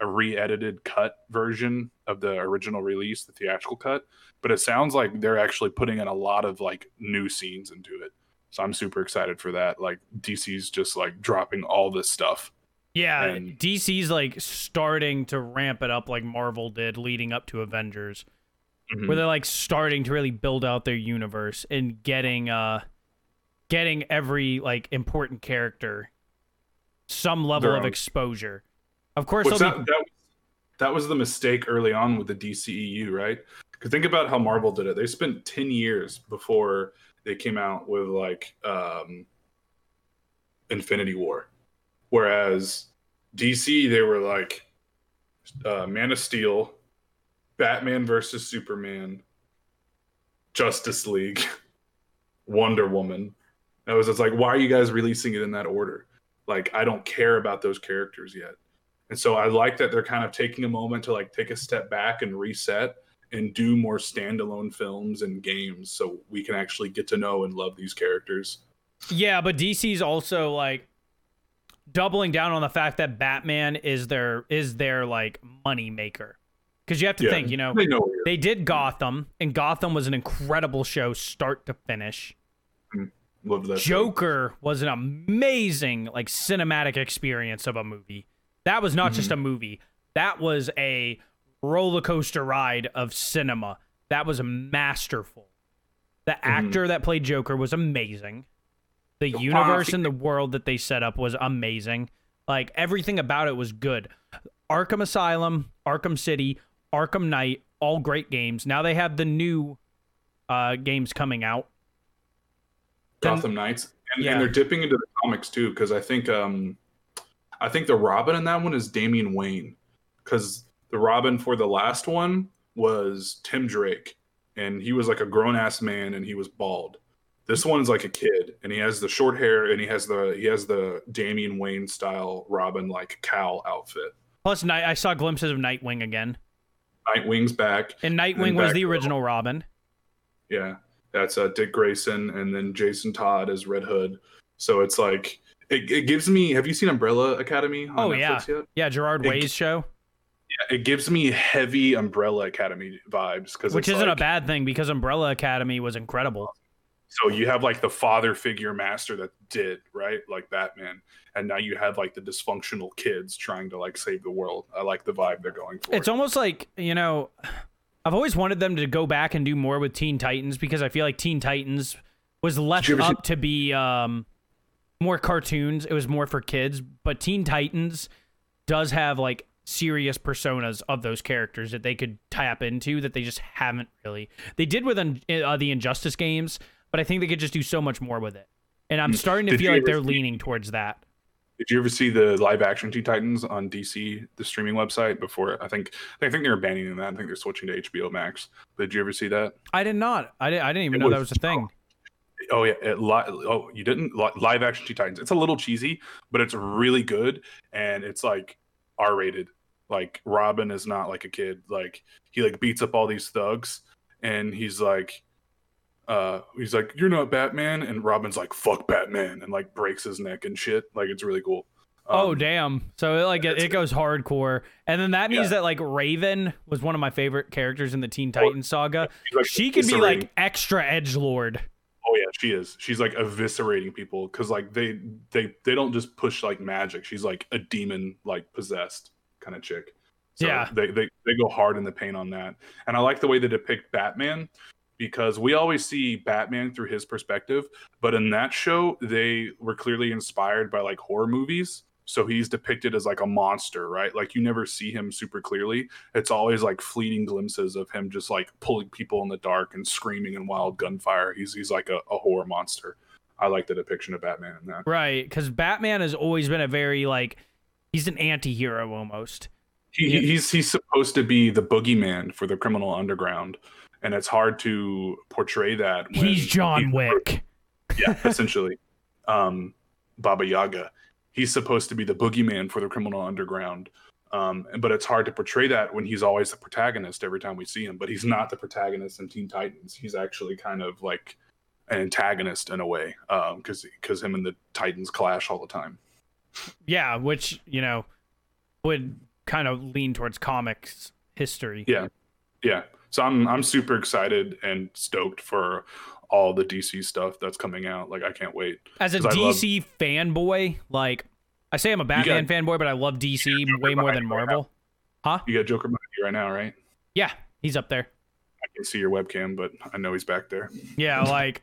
a re-edited cut version of the original release, the theatrical cut. But it sounds like they're actually putting in a lot of like new scenes into it. So I'm super excited for that. Like DC's just like dropping all this stuff. Yeah, and DC's like starting to ramp it up like Marvel did leading up to Avengers, where they're like starting to really build out their universe and getting every like important character some level of exposure. Of course, that was the mistake early on with the DCEU, right? Because think about how Marvel did it. They spent 10 years before they came out with like Infinity War. Whereas DC, they were like Man of Steel, Batman versus Superman, Justice League, Wonder Woman. I was just like, why are you guys releasing it in that order? Like, I don't care about those characters yet. And so I like that they're kind of taking a moment to like take a step back and reset and do more standalone films and games so we can actually get to know and love these characters. Yeah, but DC's also like doubling down on the fact that Batman is their like money maker, because you have to think, they did Gotham, and Gotham was an incredible show start to finish. Love that. Joker was an amazing like cinematic experience of a movie. That was not just a movie. That was a roller coaster ride of cinema. That was masterful. The actor that played Joker was amazing. the universe and the world that they set up was amazing. Like, everything about it was good. Arkham Asylum, Arkham City, Arkham Knight, all great games. Now they have the new games coming out. Gotham Knights. And they're dipping into the comics, too, because I think the Robin in that one is Damian Wayne, because the Robin for the last one was Tim Drake, and he was like a grown-ass man, and he was bald. This one's like a kid, and he has the short hair, and he has the Damian Wayne style Robin like cowl outfit. Plus, I saw glimpses of Nightwing again. Nightwing's back, and Nightwing was the original Robin. Yeah, that's Dick Grayson, and then Jason Todd as Red Hood. So it's like it gives me. Have you seen Umbrella Academy on Netflix yet? Yeah, Gerard Way's show. Yeah, it gives me heavy Umbrella Academy vibes, which isn't a bad thing because Umbrella Academy was incredible. So you have like the father figure master that did, right? Like Batman. And now you have like the dysfunctional kids trying to like save the world. I like the vibe they're going for. It's almost like, you know, I've always wanted them to go back and do more with Teen Titans, because I feel like Teen Titans was left up to be more cartoons. It was more for kids, but Teen Titans does have like serious personas of those characters that they could tap into that they just haven't really. They did with the Injustice games. But I think they could just do so much more with it. And I'm starting to feel like they're leaning towards that. Did you ever see the live action Teen Titans on DC, the streaming website, before? I think they're abandoning that. I think they're switching to HBO Max. Did you ever see that? I did not. I didn't even know that was a thing. Oh, yeah. You didn't? Live action Teen Titans. It's a little cheesy, but it's really good. And it's like R-rated. Like Robin is not like a kid. Like he like beats up all these thugs and he's like, you're not Batman, and Robin's like, fuck Batman, and like breaks his neck and shit. Like, it's really cool. Oh damn! So it goes hardcore, and then that means that like Raven was one of my favorite characters in the Teen Titans saga. Like, she can be like extra edgelord. Oh yeah, she is. She's like eviscerating people because like they don't just push like magic. She's like a demon like possessed kind of chick. So they go hard in the paint on that, and I like the way they depict Batman. Because we always see Batman through his perspective, but in that show, they were clearly inspired by like horror movies. So he's depicted as like a monster, right? Like you never see him super clearly. It's always like fleeting glimpses of him just like pulling people in the dark and screaming and wild gunfire. He's like a horror monster. I like the depiction of Batman in that. Right, because Batman has always been a very like, he's an anti-hero almost. He's supposed to be the boogeyman for the criminal underground. And it's hard to portray that. He's John Wick. Yeah, essentially. Baba Yaga. He's supposed to be the boogeyman for the criminal underground. But it's hard to portray that when he's always the protagonist every time we see him. But he's not the protagonist in Teen Titans. He's actually kind of like an antagonist in a way. Because him and the Titans clash all the time. Yeah, which, you know, would kind of lean towards comics history. Yeah, yeah. So I'm super excited and stoked for all the DC stuff that's coming out. Like, I can't wait. As a DC fanboy, like, I say I'm a Batman fanboy, but I love DC way more than Marvel. Right, huh? You got Joker behind you right now, right? Yeah, he's up there. I can see your webcam, but I know he's back there. Yeah, like,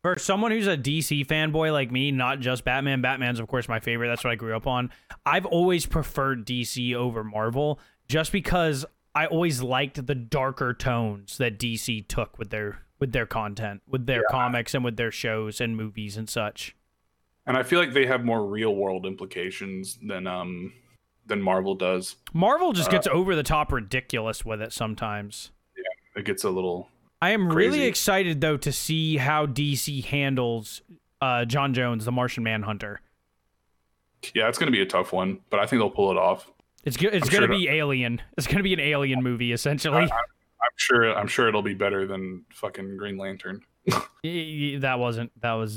for someone who's a DC fanboy like me, not just Batman. Batman's, of course, my favorite. That's what I grew up on. I've always preferred DC over Marvel just because I always liked the darker tones that DC took with their content, with their comics and with their shows and movies and such. And I feel like they have more real world implications than Marvel does. Marvel just gets over the top ridiculous with it sometimes. Yeah, it gets a little I am crazy. Really excited though to see how DC handles Jon Jones, the Martian Manhunter. Yeah, it's going to be a tough one, but I think they'll pull it off. It's going to be Alien. It's going to be an Alien movie, essentially. I'm sure it'll be better than fucking Green Lantern. That was bad.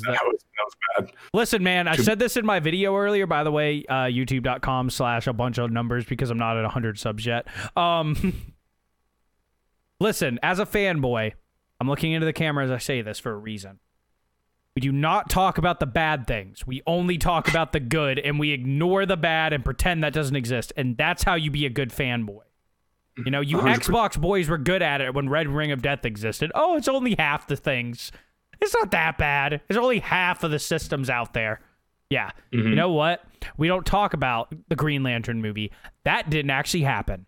Listen, man, I said this in my video earlier, by the way, youtube.com/abunchonumbers, because I'm not at 100 subs yet. Listen, as a fanboy, I'm looking into the camera as I say this for a reason. We do not talk about the bad things. We only talk about the good, and we ignore the bad and pretend that doesn't exist. And that's how you be a good fanboy. You know, you 100%. Xbox boys were good at it when Red Ring of Death existed. Oh, it's only half the things. It's not that bad. There's only half of the systems out there. Yeah. Mm-hmm. You know what? We don't talk about the Green Lantern movie. That didn't actually happen.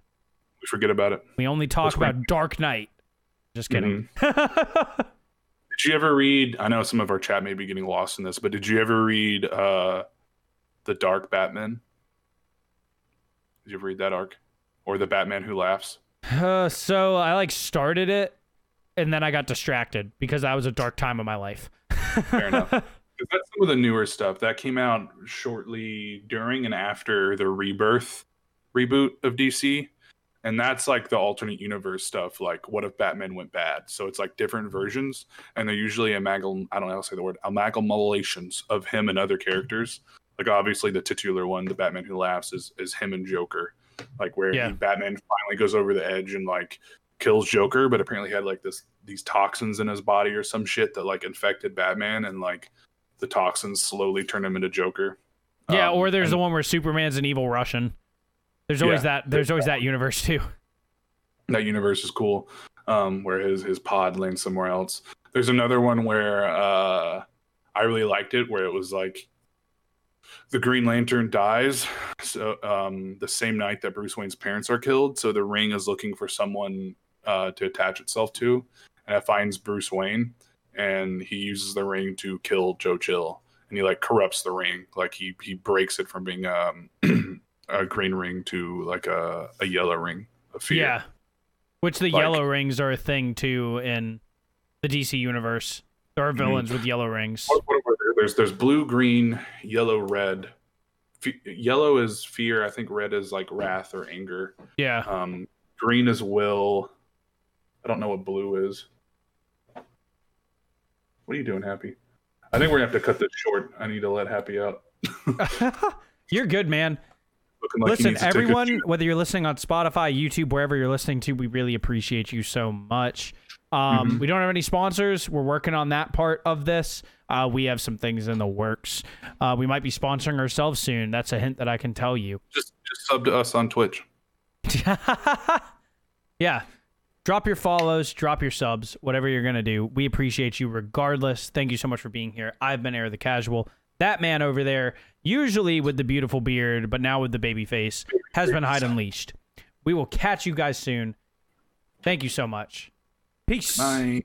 We forget about it. We only talk about Dark Knight. Just kidding. Mm-hmm. Did you ever read, I know some of our chat may be getting lost in this, but did you ever read The Dark Batman? Did you ever read that arc? Or The Batman Who Laughs? So I started it and then I got distracted because that was a dark time of my life. Fair enough. That's some of the newer stuff that came out shortly during and after the Rebirth reboot of DC. And that's like the alternate universe stuff. Like, what if Batman went bad? So it's like different versions. And they're usually amalgamations of him and other characters. Like, obviously, the titular one, The Batman Who Laughs, is him and Joker. Like, where Batman finally goes over the edge and like kills Joker, but apparently had like these toxins in his body or some shit that like infected Batman, and like the toxins slowly turn him into Joker. Yeah, or there's the one where Superman's an evil Russian. There's always that. There's always that universe too. That universe is cool, where his pod lands somewhere else. There's another one where I really liked it, where it was like the Green Lantern dies the same night that Bruce Wayne's parents are killed. So the ring is looking for someone to attach itself to, and it finds Bruce Wayne, and he uses the ring to kill Joe Chill, and he like corrupts the ring. Like he breaks it from being a green ring to like a yellow ring of fear. Yeah, which the yellow rings are a thing too in the DC universe. There are villains with yellow rings. What were there? There's blue, green, yellow, red. Yellow is fear. I think red is like wrath or anger. Yeah. Green is will. I don't know what blue is. What are you doing, Happy? I think we're gonna have to cut this short. I need to let Happy out. You're good, man. Like, listen, everyone, whether you're listening on Spotify, YouTube, wherever you're listening to, we really appreciate you so much. We don't have any sponsors. We're working on that part of this. We have some things in the works. We might be sponsoring ourselves soon. That's a hint that I can tell you. Just sub to us on Twitch. Yeah. Drop your follows, drop your subs, whatever you're going to do. We appreciate you regardless. Thank you so much for being here. I've been Air the Casual. That man over there, usually with the beautiful beard, but now with the baby face, has been Hyde Unleashed. We will catch you guys soon. Thank you so much. Peace. Bye.